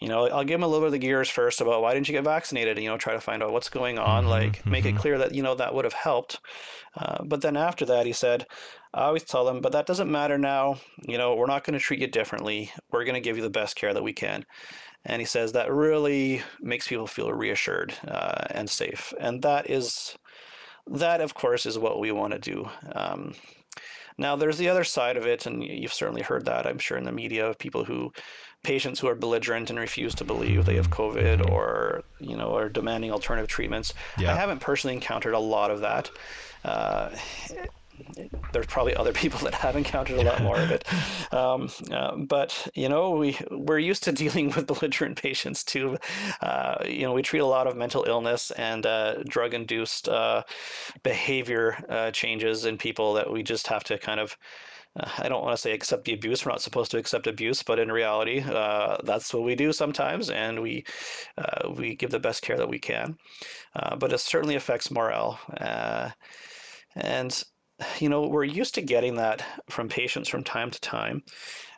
you know, I'll give them a little bit of the gears first about why didn't you get vaccinated, and, you know, try to find out what's going on, mm-hmm, like mm-hmm. make it clear that, you know, that would have helped. Uh, but then after that, he said, I always tell them, but that doesn't matter now. You know, we're not going to treat you differently. We're going to give you the best care that we can. And he says that really makes people feel reassured uh, and safe. And that is that, of course, is what we want to do. Um, now, there's the other side of it, and you've certainly heard that, I'm sure, in the media, of people who, patients who are belligerent and refuse to believe they have COVID, or, you know, are demanding alternative treatments. Yeah. I haven't personally encountered a lot of that. Uh, it, There's probably other people that have encountered a lot more of it. Um, uh, but, you know, we, we're used to dealing with belligerent patients too. Uh, you know, we treat a lot of mental illness and uh, drug-induced uh, behavior uh, changes in people that we just have to kind of, uh, I don't want to say accept the abuse. We're not supposed to accept abuse, but in reality, uh, that's what we do sometimes, and we uh, we give the best care that we can. Uh, but it certainly affects morale. Uh, and... You know, we're used to getting that from patients from time to time,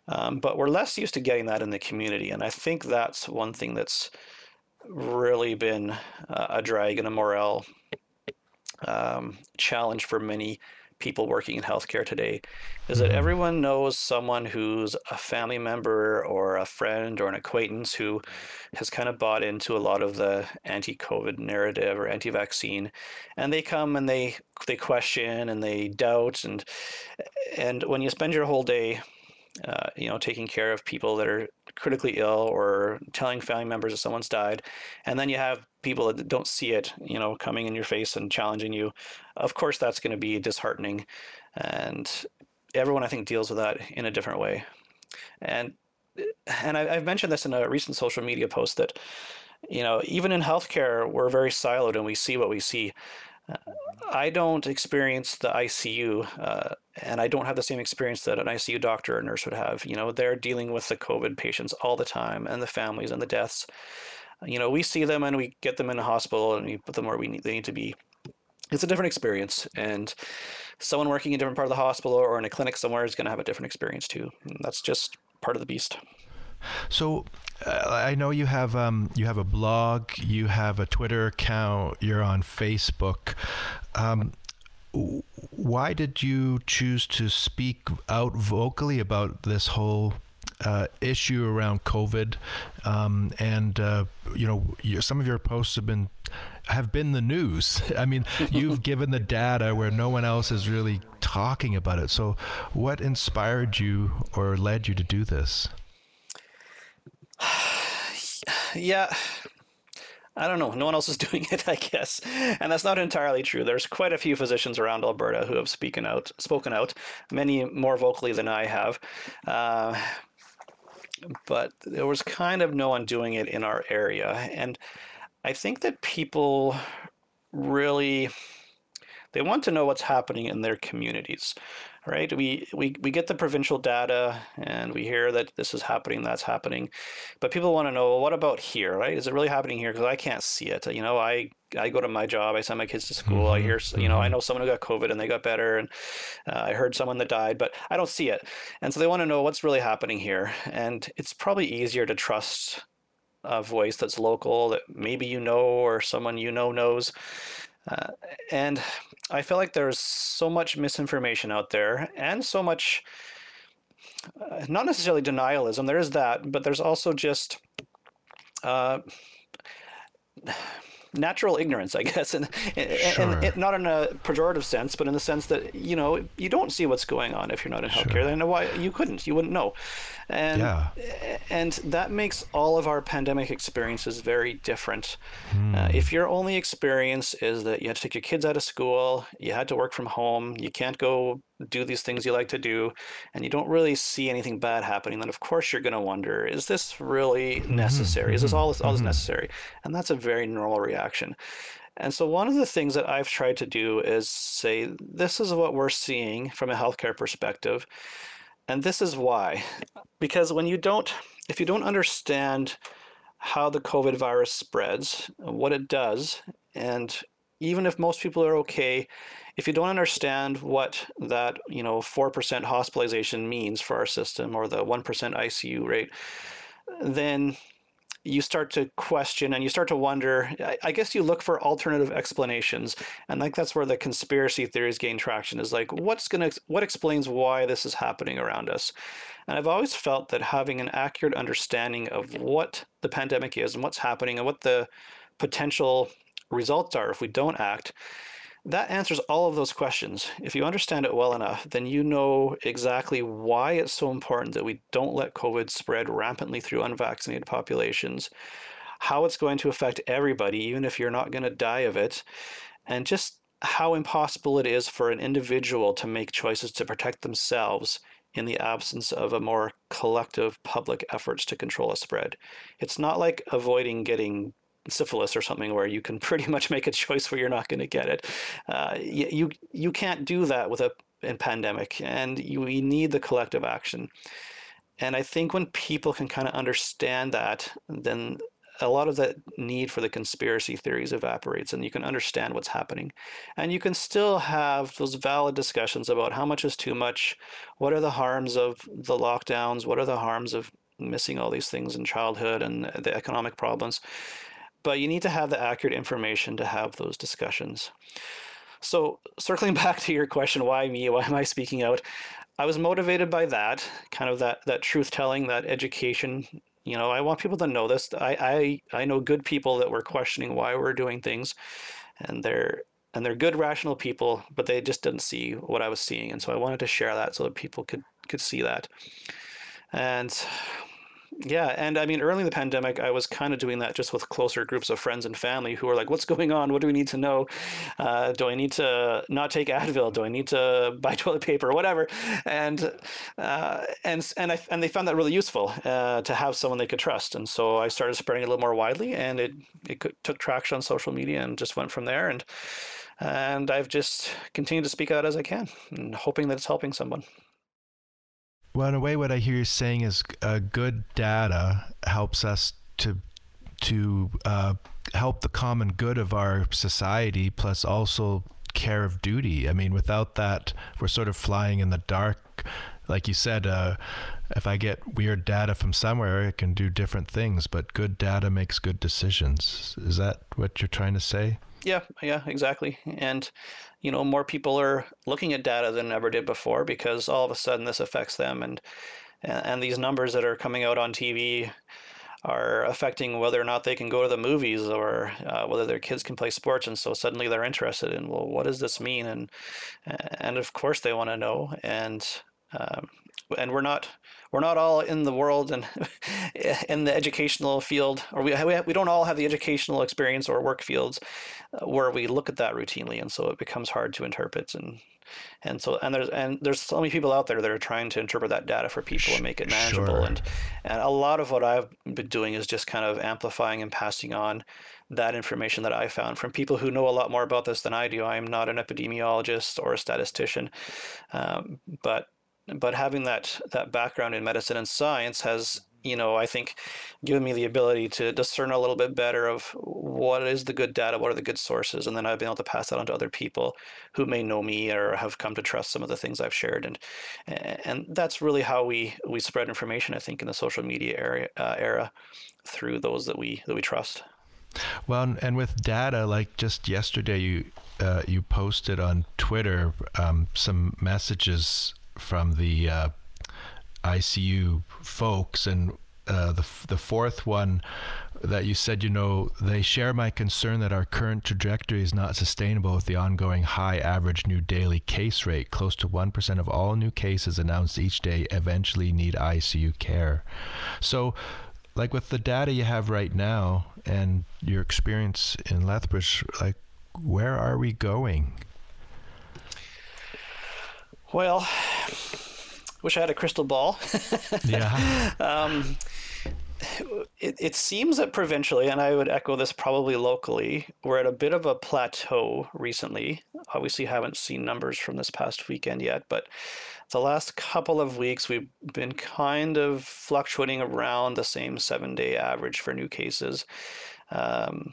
um, but we're less used to getting that in the community. And I think that's one thing that's really been uh, a drag and a morale um, challenge for many people working in healthcare today, is that everyone knows someone who's a family member or a friend or an acquaintance who has kind of bought into a lot of the anti-COVID narrative or anti-vaccine, and they come and they they question and they doubt, and and when you spend your whole day Uh, you know, taking care of people that are critically ill or telling family members that someone's died, and then you have people that don't see it, you know, coming in your face and challenging you. Of course, that's going to be disheartening, and everyone, I think, deals with that in a different way. And and I, I've mentioned this in a recent social media post that, you know, even in healthcare, we're very siloed and we see what we see. I don't experience the I C U, uh, and I don't have the same experience that an I C U doctor or nurse would have. You know, they're dealing with the COVID patients all the time, and the families and the deaths. You know, we see them and we get them in a hospital and we put them where we need, they need to be. It's a different experience, and someone working in a different part of the hospital or in a clinic somewhere is going to have a different experience too. And that's just part of the beast. So uh, I know you have um, you have a blog, you have a Twitter account, you're on Facebook. Um, why did you choose to speak out vocally about this whole uh, issue around COVID? Um, and uh, you know, some of your posts have been have been the news. I mean, you've given the data where no one else is really talking about it. So what inspired you or led you to do this? Yeah, I don't know. No one else is doing it, I guess. And that's not entirely true. There's quite a few physicians around Alberta who have spoken out, spoken out, many more vocally than I have. Uh, but there was kind of no one doing it in our area. And I think that people really, they want to know what's happening in their communities. Right? We, we we get the provincial data and we hear that this is happening, that's happening. But people want to know, well, what about here, right? Is it really happening here? Because I can't see it. You know, I, I go to my job, I send my kids to school, mm-hmm. I hear, you know, I know someone who got COVID and they got better, and uh, I heard someone that died, but I don't see it. And so they want to know what's really happening here. And it's probably easier to trust a voice that's local, that maybe you know or someone you know knows. Uh, and I feel like there's so much misinformation out there, and so much, uh, not necessarily denialism, there is that, but there's also just uh, natural ignorance, I guess, and, and, sure. and, and not in a pejorative sense, but in the sense that, you know, you don't see what's going on if you're not in healthcare, sure. Then why you couldn't, you wouldn't know. And, yeah. and that makes all of our pandemic experiences very different. Hmm. Uh, if your only experience is that you had to take your kids out of school, you had to work from home, you can't go do these things you like to do, and you don't really see anything bad happening, then of course you're going to wonder, is this really necessary? Mm-hmm. Is this all, all this mm-hmm. necessary? And that's a very normal reaction. And so one of the things that I've tried to do is say, this is what we're seeing from a healthcare perspective, and this is why. Because when you don't, if you don't understand how the COVID virus spreads, what it does, and even if most people are okay, if you don't understand what that, you know, four percent hospitalization means for our system, or the one percent I C U rate, then you start to question and you start to wonder. I guess you look for alternative explanations, and like that's where the conspiracy theories gain traction. Is like, what's gonna, what explains why this is happening around us? And I've always felt that having an accurate understanding of what the pandemic is and what's happening and what the potential results are if we don't act, That answers all of those questions. If you understand it well enough, then you know exactly why it's so important that we don't let COVID spread rampantly through unvaccinated populations, how it's going to affect everybody, even if you're not going to die of it, and just how impossible it is for an individual to make choices to protect themselves in the absence of a more collective public efforts to control a spread. It's not like avoiding getting syphilis or something where you can pretty much make a choice where you're not going to get it. Uh, you, you can't do that with a, a pandemic, and you, we need the collective action. And I think when people can kind of understand that, then a lot of that need for the conspiracy theories evaporates, and you can understand what's happening. And you can still have those valid discussions about how much is too much, what are the harms of the lockdowns, what are the harms of missing all these things in childhood and the economic problems. But you need to have the accurate information to have those discussions. So circling back to your question, why me? Why am I speaking out? I was motivated by that, kind of that, that truth-telling, that education. You know, I want people to know this. I, I I know good people that were questioning why we're doing things, and they're and they're good, rational people, but they just didn't see what I was seeing. And so I wanted to share that so that people could could see that. And yeah, and I mean, early in the pandemic, I was kind of doing that just with closer groups of friends and family who were like, what's going on? What do we need to know? Uh, do I need to not take Advil? Do I need to buy toilet paper? Whatever. And uh, and and I, and they found that really useful uh, to have someone they could trust. And so I started spreading it a little more widely, and it, it took traction on social media and just went from there. And, and I've just continued to speak out as I can, and hoping that it's helping someone. Well, in a way, what I hear you saying is uh, good data helps us to to uh, help the common good of our society, plus also care of duty. I mean, without that, we're sort of flying in the dark. Like you said, uh, if I get weird data from somewhere, it can do different things, but good data makes good decisions. Is that what you're trying to say? Yeah, yeah, exactly. And, you know, more people are looking at data than ever did before, because all of a sudden this affects them. And and these numbers that are coming out on T V are affecting whether or not they can go to the movies, or uh, whether their kids can play sports. And so suddenly they're interested in, well, what does this mean? And, and of course they want to know. And um, and we're not we're not all in the world and in the educational field, or we we, have, we don't all have the educational experience or work fields where we look at that routinely, and so it becomes hard to interpret. And and so and there's and there's so many people out there that are trying to interpret that data for people and make it manageable. Sure. And and a lot of what I've been doing is just kind of amplifying and passing on that information that I found from people who know a lot more about this than I do. I'm not an epidemiologist or a statistician, um, but But having that that background in medicine and science has, you know, I think given me the ability to discern a little bit better of what is the good data, what are the good sources, and then I've been able to pass that on to other people who may know me or have come to trust some of the things I've shared. And and that's really how we we spread information, I think, in the social media area, uh, era, through those that we that we trust. Well, and with data, like just yesterday, you uh, you posted on Twitter um, some messages from the uh, I C U folks, and uh, the the fourth one that you said, you know, they share my concern that our current trajectory is not sustainable with the ongoing high average new daily case rate. Close to one percent of all new cases announced each day eventually need I C U care. So, like with the data you have right now and your experience in Lethbridge, like, where are we going? Well, wish I had a crystal ball. Yeah. um, it, it seems that provincially, and I would echo this probably locally, we're at a bit of a plateau recently. Obviously, haven't seen numbers from this past weekend yet, but the last couple of weeks, we've been kind of fluctuating around the same seven-day average for new cases. Um,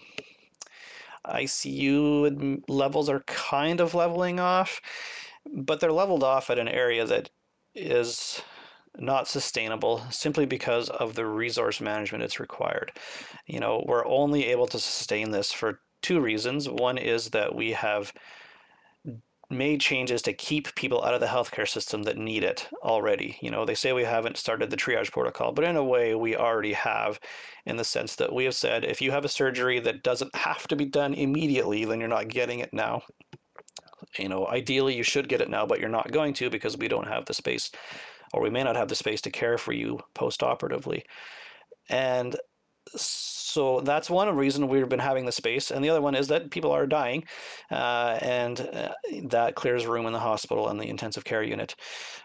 I C U levels are kind of leveling off, but they're leveled off at an area that is not sustainable simply because of the resource management it's required. You know, we're only able to sustain this for two reasons. One is that we have made changes to keep people out of the healthcare system that need it already. You know, they say we haven't started the triage protocol, but in a way we already have, in the sense that we have said, if you have a surgery that doesn't have to be done immediately, then you're not getting it now. you know, ideally you should get it now, but you're not going to because we don't have the space, or we may not have the space to care for you post-operatively. And so that's one reason we've been having the space. And the other one is that people are dying, uh, and uh, that clears room in the hospital and the intensive care unit.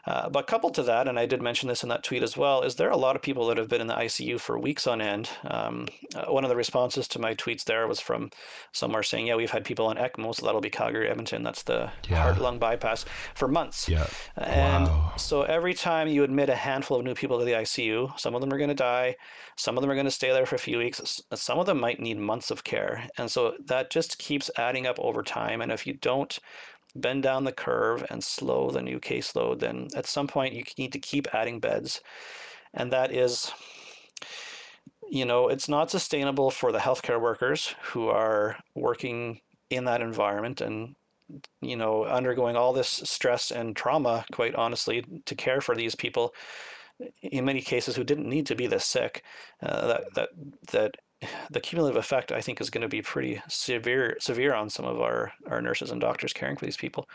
Uh, but coupled to that, and I did mention this in that tweet as well, is there are a lot of people that have been in the I C U for weeks on end. Um, uh, one of the responses to my tweets there was from somewhere saying, yeah, we've had people on ECMO, so that'll be Calgary, Edmonton. That's the yeah. heart-lung bypass for months. Yeah. And wow. so every time you admit a handful of new people to the I C U, some of them are going to die, some of them are going to stay there for a few weeks, some of them might need months of care. And so that just keeps adding up over time. And if you don't bend down the curve and slow the new caseload, then at some point you need to keep adding beds. And that is, you know, it's not sustainable for the healthcare workers who are working in that environment and, you know, undergoing all this stress and trauma, quite honestly, to care for these people, in many cases who didn't need to be this sick. Uh, that, that, that, the cumulative effect, I think, is going to be pretty severe severe on some of our, our nurses and doctors caring for these people,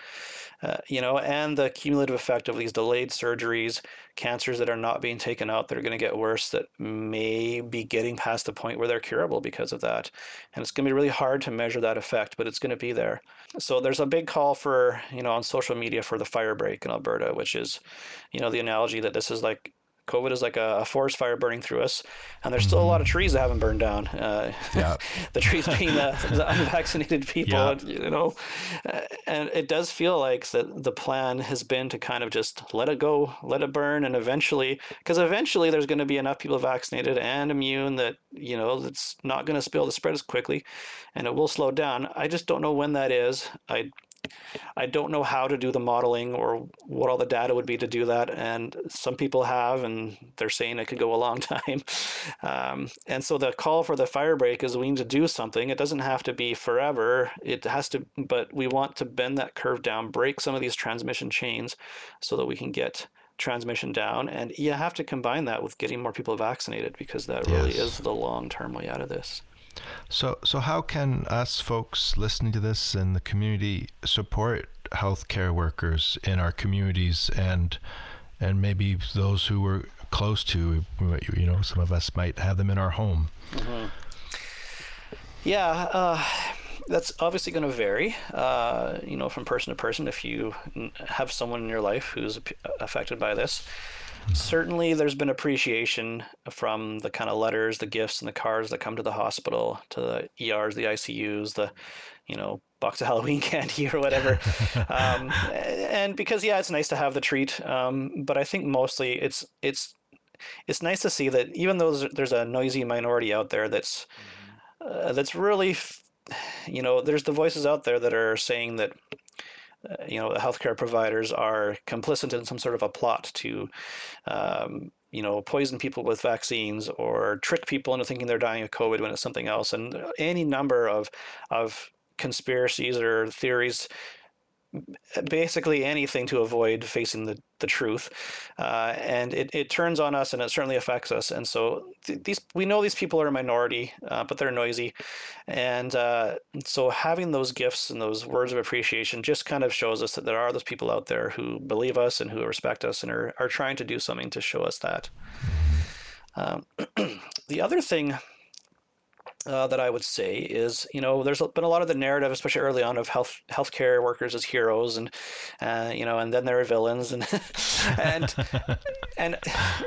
uh, you know, and the cumulative effect of these delayed surgeries, cancers that are not being taken out that are going to get worse, that may be getting past the point where they're curable because of that. And it's going to be really hard to measure that effect, but it's going to be there. So there's a big call for, you know, on social media for the fire break in Alberta, which is, you know, the analogy that this is like, COVID is like a forest fire burning through us, and there's still a lot of trees that haven't burned down. Uh, yeah. The trees being the, the unvaccinated people, yeah. you know. And it does feel like that the plan has been to kind of just let it go, let it burn, and eventually, because eventually there's going to be enough people vaccinated and immune that, you know, it's not going to spill the spread as quickly, and it will slow down. I just don't know when that is. I. I don't know how to do the modeling or what all the data would be to do that. And some people have, and they're saying it could go a long time. Um, and so the call for the fire break is we need to do something. It doesn't have to be forever. It has to, but we want to bend that curve down, break some of these transmission chains so that we can get transmission down. And you have to combine that with getting more people vaccinated, because that yes. really is the long-term way out of this. So so how can us folks listening to this in the community support healthcare workers in our communities, and and maybe those who we're close to? You know, some of us might have them in our home. Mm-hmm. Yeah, uh, that's obviously going to vary, uh, you know, from person to person. If you have someone in your life who's affected by this, certainly there's been appreciation from the kind of letters, the gifts, and the cards that come to the hospital, to the E Rs, the I C Us, the, you know, box of Halloween candy or whatever. um, and because, yeah, it's nice to have the treat. Um, but I think mostly it's it's it's nice to see that even though there's a noisy minority out there that's uh, that's really, f- you know, there's the voices out there that are saying that, you know, the healthcare providers are complicit in some sort of a plot to, um, you know, poison people with vaccines or trick people into thinking they're dying of COVID when it's something else. And any number of of conspiracies or theories, basically anything to avoid facing the, the truth. Uh, and it, it turns on us, and it certainly affects us. And so th- these we know these people are a minority, uh, but they're noisy. And uh, so having those gifts and those words of appreciation just kind of shows us that there are those people out there who believe us and who respect us and are, are trying to do something to show us that. Um, the other thing Uh, that I would say is, you know, there's been a lot of the narrative, especially early on, of health healthcare workers as heroes, and uh, you know, and then there are villains, and and and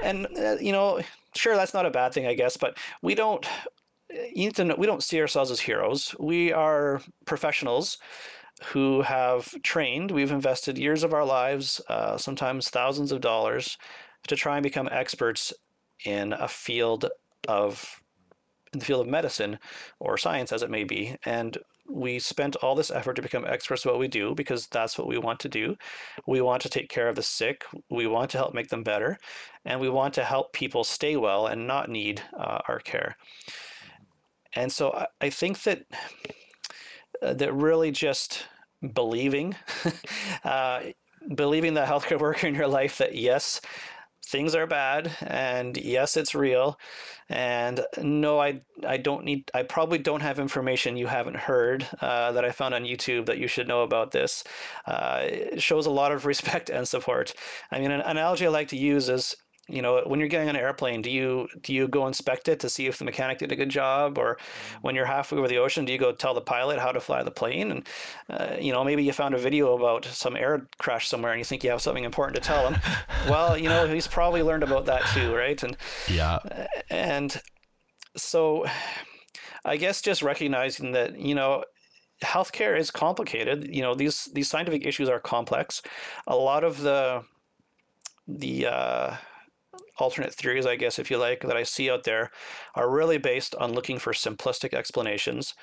and uh, you know, sure, that's not a bad thing, I guess, but we don't you need to know, we don't see ourselves as heroes. We are professionals who have trained. We've invested years of our lives, uh, sometimes thousands of dollars, to try and become experts in a field of. in the field of medicine or science, as it may be. And we spent all this effort to become experts at what we do, because that's what we want to do. We want to take care of the sick. We want to help make them better. And we want to help people stay well and not need uh, our care. And so I, I think that uh, that really just believing, uh, believing the healthcare worker in your life that, yes, things are bad, and yes, it's real, and no, I I don't need, I probably don't have information you haven't heard uh, that I found on YouTube that you should know about this. Uh, it shows a lot of respect and support. I mean, an analogy I like to use is, you know, when you're getting on an airplane, do you do you go inspect it to see if the mechanic did a good job? Or when you're halfway over the ocean, do you go tell the pilot how to fly the plane? And, uh, you know, maybe you found a video about some air crash somewhere and you think you have something important to tell him. Well, you know, he's probably learned about that too, right? And yeah. And so I guess just recognizing that, you know, healthcare is complicated. You know, these, these scientific issues are complex. A lot of the, the, uh, alternate theories, I guess, if you like, that I see out there are really based on looking for simplistic explanations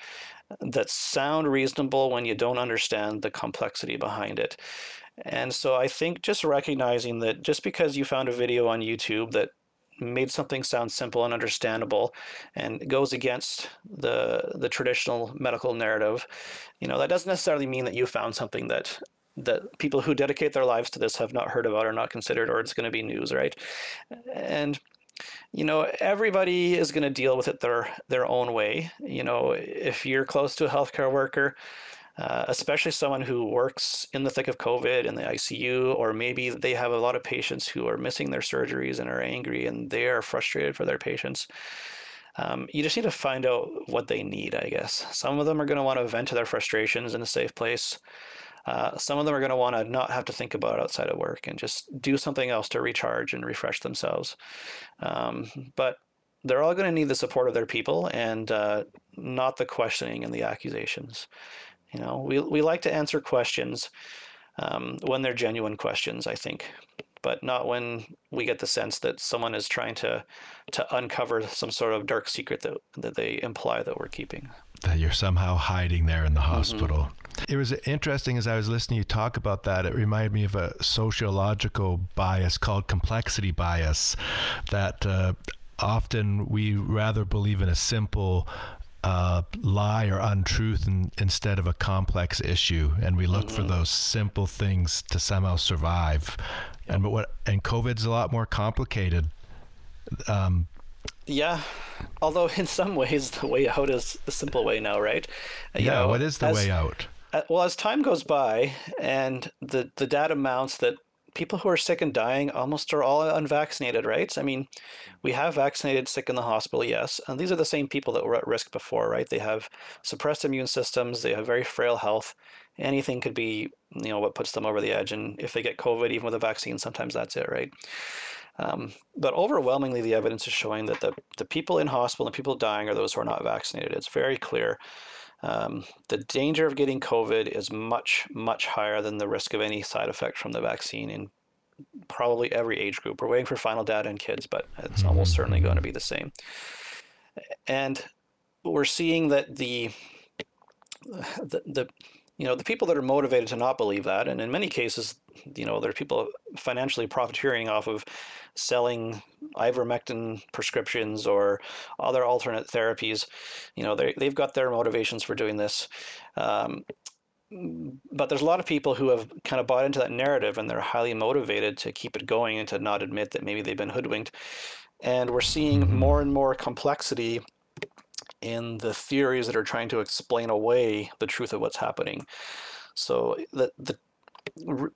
that sound reasonable when you don't understand the complexity behind it. And so I think just recognizing that just because you found a video on YouTube that made something sound simple and understandable and goes against the the traditional medical narrative, you know, that doesn't necessarily mean that you found something that that people who dedicate their lives to this have not heard about or not considered, or it's going to be news, right? And, you know, everybody is going to deal with it their their own way. You know, if you're close to a healthcare worker, uh, especially someone who works in the thick of COVID in the I C U, or maybe they have a lot of patients who are missing their surgeries and are angry and they are frustrated for their patients. Um, you just need to find out what they need, I guess. Some of them are going to want to vent their frustrations in a safe place. Uh, some of them are going to want to not have to think about it outside of work and just do something else to recharge and refresh themselves. Um, but they're all going to need the support of their people and uh, not the questioning and the accusations. You know, we we like to answer questions um, when they're genuine questions, I think, but not when we get the sense that someone is trying to to uncover some sort of dark secret that that they imply that we're keeping. That you're somehow hiding there in the hospital. Mm-hmm. It was interesting as I was listening to you talk about that. It reminded me of a sociological bias called complexity bias, that uh, often we rather believe in a simple uh, lie or untruth in, instead of a complex issue. And we look mm-hmm. for those simple things to somehow survive. Yep. And, but what, and COVID's a lot more complicated. Um, Yeah, although in some ways the way out is the simple way now, right? You yeah, know, what is the as, way out? Well, as time goes by and the, the data mounts that people who are sick and dying almost are all unvaccinated, right? I mean, we have vaccinated sick in the hospital, yes, and these are the same people that were at risk before, right? They have suppressed immune systems, they have very frail health. Anything could be, you know, what puts them over the edge, and if they get COVID, even with a vaccine, sometimes that's it, right? Um, but overwhelmingly, the evidence is showing that the, the people in hospital and people dying are those who are not vaccinated. It's very clear. Um, the danger of getting COVID is much, much higher than the risk of any side effect from the vaccine in probably every age group. We're waiting for final data in kids, but it's almost certainly going to be the same. And we're seeing that the the, the you know, the people that are motivated to not believe that, and in many cases, you know, there are people financially profiteering off of selling ivermectin prescriptions or other alternate therapies. You know, they, they've got their motivations for doing this. Um, but there's a lot of people who have kind of bought into that narrative and they're highly motivated to keep it going and to not admit that maybe they've been hoodwinked. And we're seeing more and more complexity in the theories that are trying to explain away the truth of what's happening. So the, the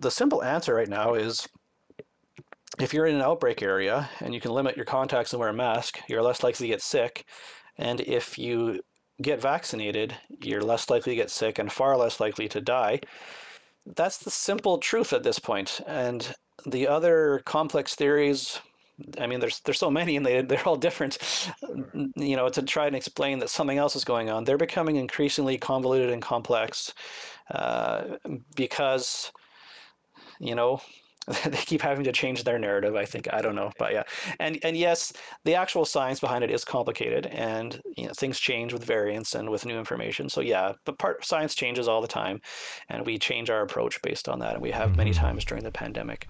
the simple answer right now is, if you're in an outbreak area and you can limit your contacts and wear a mask, you're less likely to get sick. And if you get vaccinated, you're less likely to get sick and far less likely to die. That's the simple truth at this point. And the other complex theories, I mean, there's there's so many and they, they're all different, you know, to try and explain that something else is going on. They're becoming increasingly convoluted and complex uh, because, you know, they keep having to change their narrative, I think. I don't know. But yeah. And and yes, the actual science behind it is complicated and, you know, things change with variants and with new information. So yeah, but part science changes all the time and we change our approach based on that. And we have many times during the pandemic.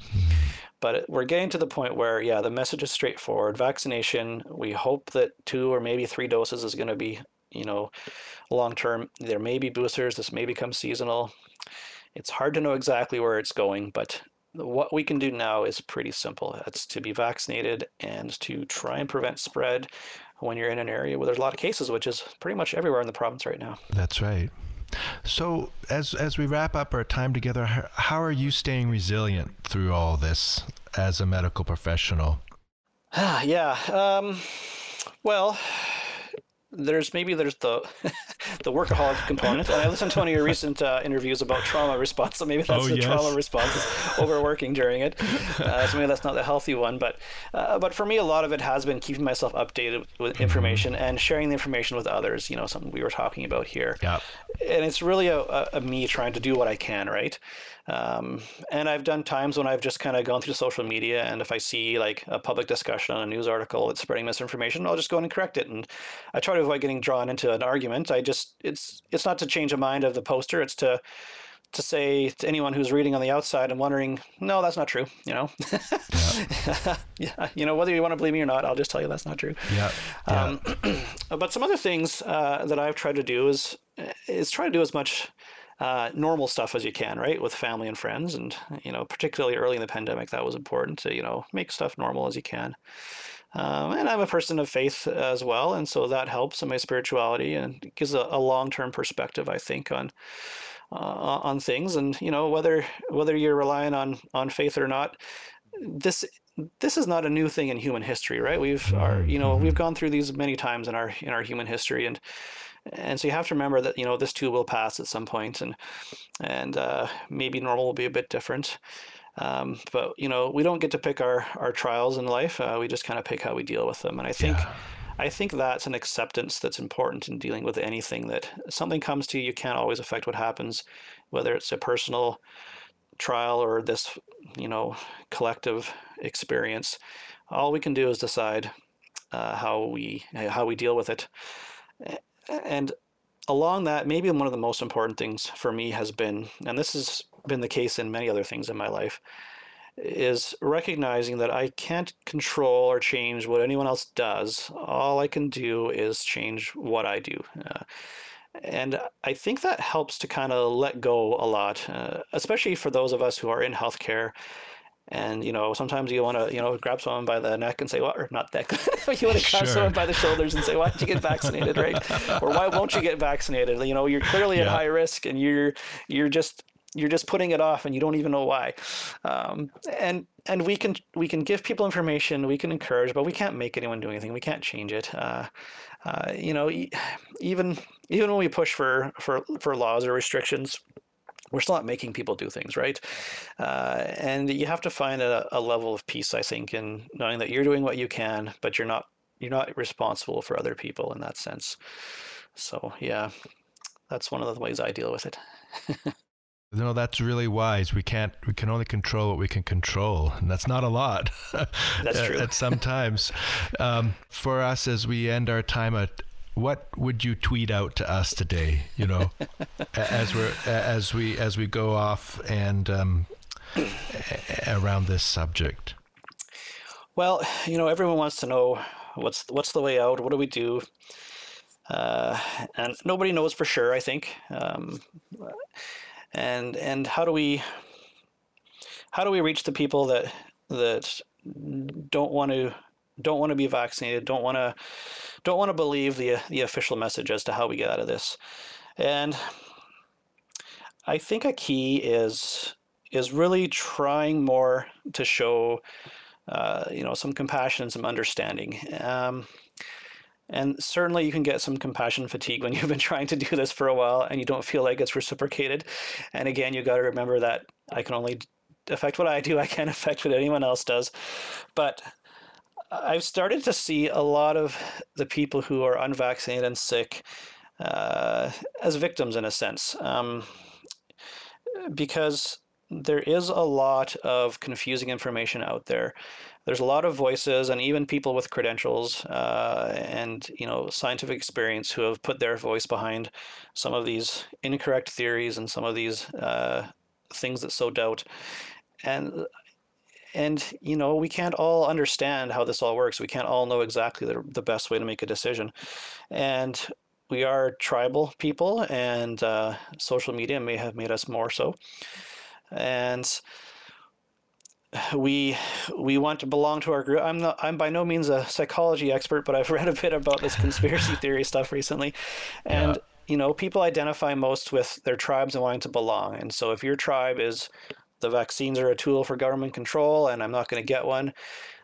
But we're getting to the point where, yeah, the message is straightforward. Vaccination, we hope that two or maybe three doses is going to be, you know, long-term. There may be boosters. This may become seasonal. It's hard to know exactly where it's going, but what we can do now is pretty simple. It's to be vaccinated and to try and prevent spread when you're in an area where there's a lot of cases, which is pretty much everywhere in the province right now. That's right. So as as we wrap up our time together, how are you staying resilient through all this as a medical professional? yeah. Um, well, there's maybe there's the the workaholic component. And I listened to one of your recent uh, interviews about trauma response, so maybe that's oh, the yes. trauma response is overworking during it. Uh, so maybe that's not the healthy one. But uh, but for me, a lot of it has been keeping myself updated with information mm-hmm. and sharing the information with others, you know, something we were talking about here. Yep. And it's really a, a, a me trying to do what I can, right? Um, and I've done times when I've just kind of gone through social media, and if I see like a public discussion on a news article that's spreading misinformation, I'll just go in and correct it. And I try to avoid getting drawn into an argument. I just, it's it's not to change the mind of the poster. It's to to say to anyone who's reading on the outside and wondering, no, that's not true. You know, yeah. yeah, you know, whether you want to believe me or not, I'll just tell you that's not true. Yeah. yeah. Um, but some other things uh, that I've tried to do is is try to do as much Uh, normal stuff as you can, right, with family and friends. And, you know, particularly early in the pandemic, that was important to, you know, make stuff normal as you can. Um, and I'm a person of faith as well. And so that helps in my spirituality and gives a, a long-term perspective, I think, on uh, on things. And, you know, whether whether you're relying on on faith or not, this this is not a new thing in human history, right? We've are, you know, we've gone through these many times in our in our human history. And And so you have to remember that, you know, this too will pass at some point, and and uh, maybe normal will be a bit different. Um, but, you know, we don't get to pick our, our trials in life. Uh, we just kind of pick how we deal with them. And I think yeah. I think that's an acceptance that's important in dealing with anything, that something comes to you, you can't always affect what happens, whether it's a personal trial or this, you know, collective experience. All we can do is decide uh, how we how we deal with it. And along that, maybe one of the most important things for me has been, and this has been the case in many other things in my life, is recognizing that I can't control or change what anyone else does. All I can do is change what I do. Uh, and I think that helps to kind of let go a lot, uh, especially for those of us who are in healthcare. And, you know, sometimes you want to, you know, grab someone by the neck and say, what, well, or not that, you want to grab sure. someone by the shoulders and say, why did you get vaccinated, right? Or why won't you get vaccinated? You know, you're clearly yeah. at high risk, and you're, you're just, you're just putting it off, and you don't even know why. Um, and, and we can, we can give people information, we can encourage, but we can't make anyone do anything. We can't change it. Uh, uh, you know, even, even when we push for, for, for laws or restrictions, we're still not making people do things, right? Uh, and you have to find a, a level of peace, I think, in knowing that you're doing what you can, but you're not you're not responsible for other people in that sense. So yeah, that's one of the ways I deal with it. No, that's really wise. We can't. We can only control what we can control, and that's not a lot. That's true. At sometimes, um, for us, as we end our time at. What would you tweet out to us today? You know, as we're as we as we go off and um, around this subject. Well, you know, everyone wants to know what's what's the way out. What do we do? Uh, and nobody knows for sure, I think. Um, and and how do we how do we reach the people that that don't want to don't want to be vaccinated? Don't want to. Don't want to believe the the official message as to how we get out of this. And I think a key is is really trying more to show uh, you know, some compassion and some understanding. Um, and certainly you can get some compassion fatigue when you've been trying to do this for a while and you don't feel like it's reciprocated. And again, you got to remember that I can only affect what I do. I can't affect what anyone else does. But I've started to see a lot of the people who are unvaccinated and sick uh, as victims, in a sense, um, because there is a lot of confusing information out there. There's a lot of voices, and even people with credentials uh, and, you know, scientific experience who have put their voice behind some of these incorrect theories and some of these uh, things that sow doubt. And And, you know, we can't all understand how this all works. We can't all know exactly the, the best way to make a decision. And we are tribal people, and uh, social media may have made us more so. And we we want to belong to our group. I'm not, I'm by no means a psychology expert, but I've read a bit about this conspiracy theory stuff recently, and yeah. you know, people identify most with their tribes and wanting to belong. And so if your tribe is the vaccines are a tool for government control and I'm not going to get one,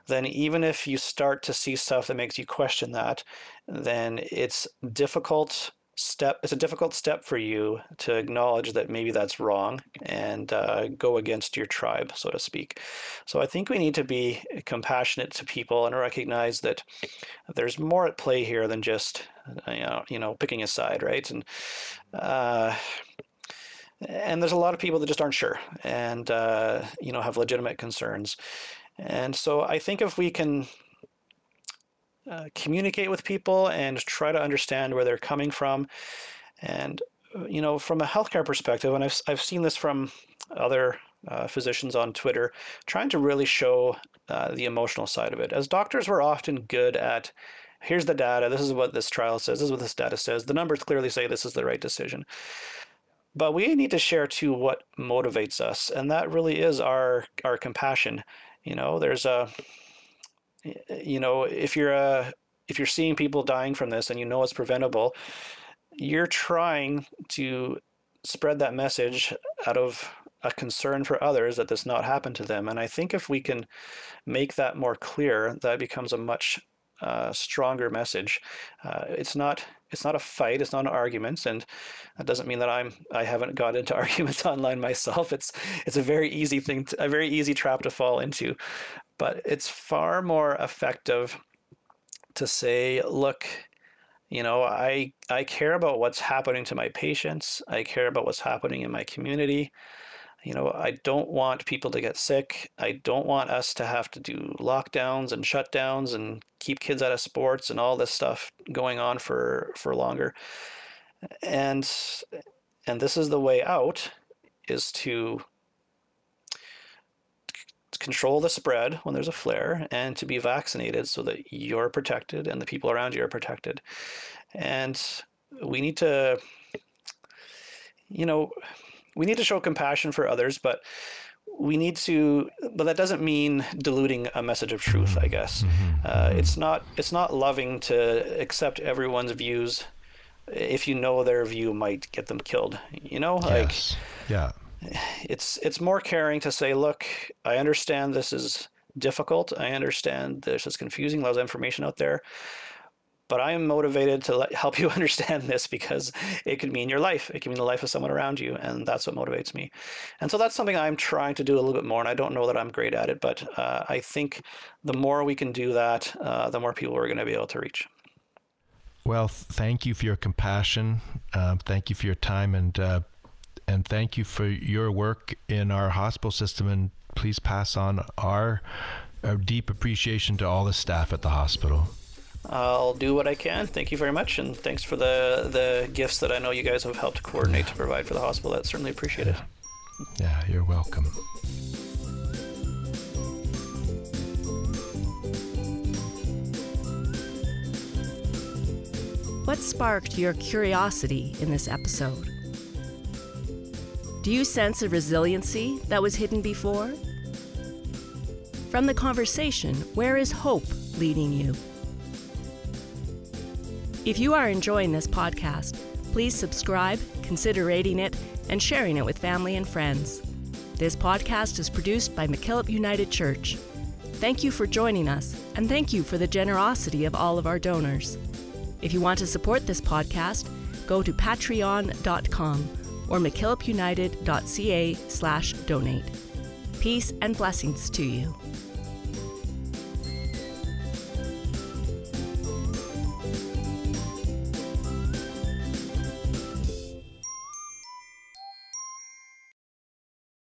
then even if you start to see stuff that makes you question that, then it's difficult step. It's a difficult step for you to acknowledge that maybe that's wrong and uh, go against your tribe, so to speak. So I think we need to be compassionate to people and recognize that there's more at play here than just, you know, you know picking a side, right? And uh, and there's a lot of people that just aren't sure and uh, you know have legitimate concerns. And so I think if we can uh, communicate with people and try to understand where they're coming from, and you know, from a healthcare perspective, and I've I've seen this from other uh, physicians on Twitter, trying to really show uh, the emotional side of it. As doctors, we're often good at, here's the data, this is what this trial says, this is what this data says, the numbers clearly say this is the right decision. But we need to share too what motivates us, and that really is our our compassion. You know, there's a, you know, if you're a, if you're seeing people dying from this and you know it's preventable, you're trying to spread that message out of a concern for others that this not happen to them. And I think if we can make that more clear, that becomes a much uh, stronger message. Uh, it's not, it's not a fight. It's not an argument. And that doesn't mean that I'm, I haven't got into arguments online myself. It's, it's a very easy thing, to, a very easy trap to fall into, but it's far more effective to say, look, you know, I, I care about what's happening to my patients. I care about what's happening in my community. You know, I don't want people to get sick. I don't want us to have to do lockdowns and shutdowns and keep kids out of sports and all this stuff going on for, for longer. And and this is the way out, is to c- control the spread when there's a flare and to be vaccinated so that you're protected and the people around you are protected. And we need to, you know... we need to show compassion for others, but we need to, but that doesn't mean diluting a message of truth, I guess. Uh, it's not, it's not loving to accept everyone's views if you know their view might get them killed, you know, like, yes. yeah, it's, it's more caring to say, look, I understand this is difficult. I understand this is confusing, lots of information out there. But I am motivated to let, help you understand this because it could mean your life. It could mean the life of someone around you. And that's what motivates me. And so that's something I'm trying to do a little bit more. And I don't know that I'm great at it, but uh, I think the more we can do that, uh, the more people we're going to be able to reach. Well, thank you for your compassion. Uh, thank you for your time. And, uh, and thank you for your work in our hospital system. And please pass on our, our deep appreciation to all the staff at the hospital. I'll do what I can. Thank you very much. And thanks for the, the gifts that I know you guys have helped coordinate yeah. to provide for the hospital. That's certainly appreciated. Yeah. yeah, you're welcome. What sparked your curiosity in this episode? Do you sense a resiliency that was hidden before? From the conversation, where is hope leading you? If you are enjoying this podcast, please subscribe, consider rating it, and sharing it with family and friends. This podcast is produced by McKillop United Church. Thank you for joining us, and thank you for the generosity of all of our donors. If you want to support this podcast, go to patreon dot com or mckillopunited.ca slash donate. Peace and blessings to you.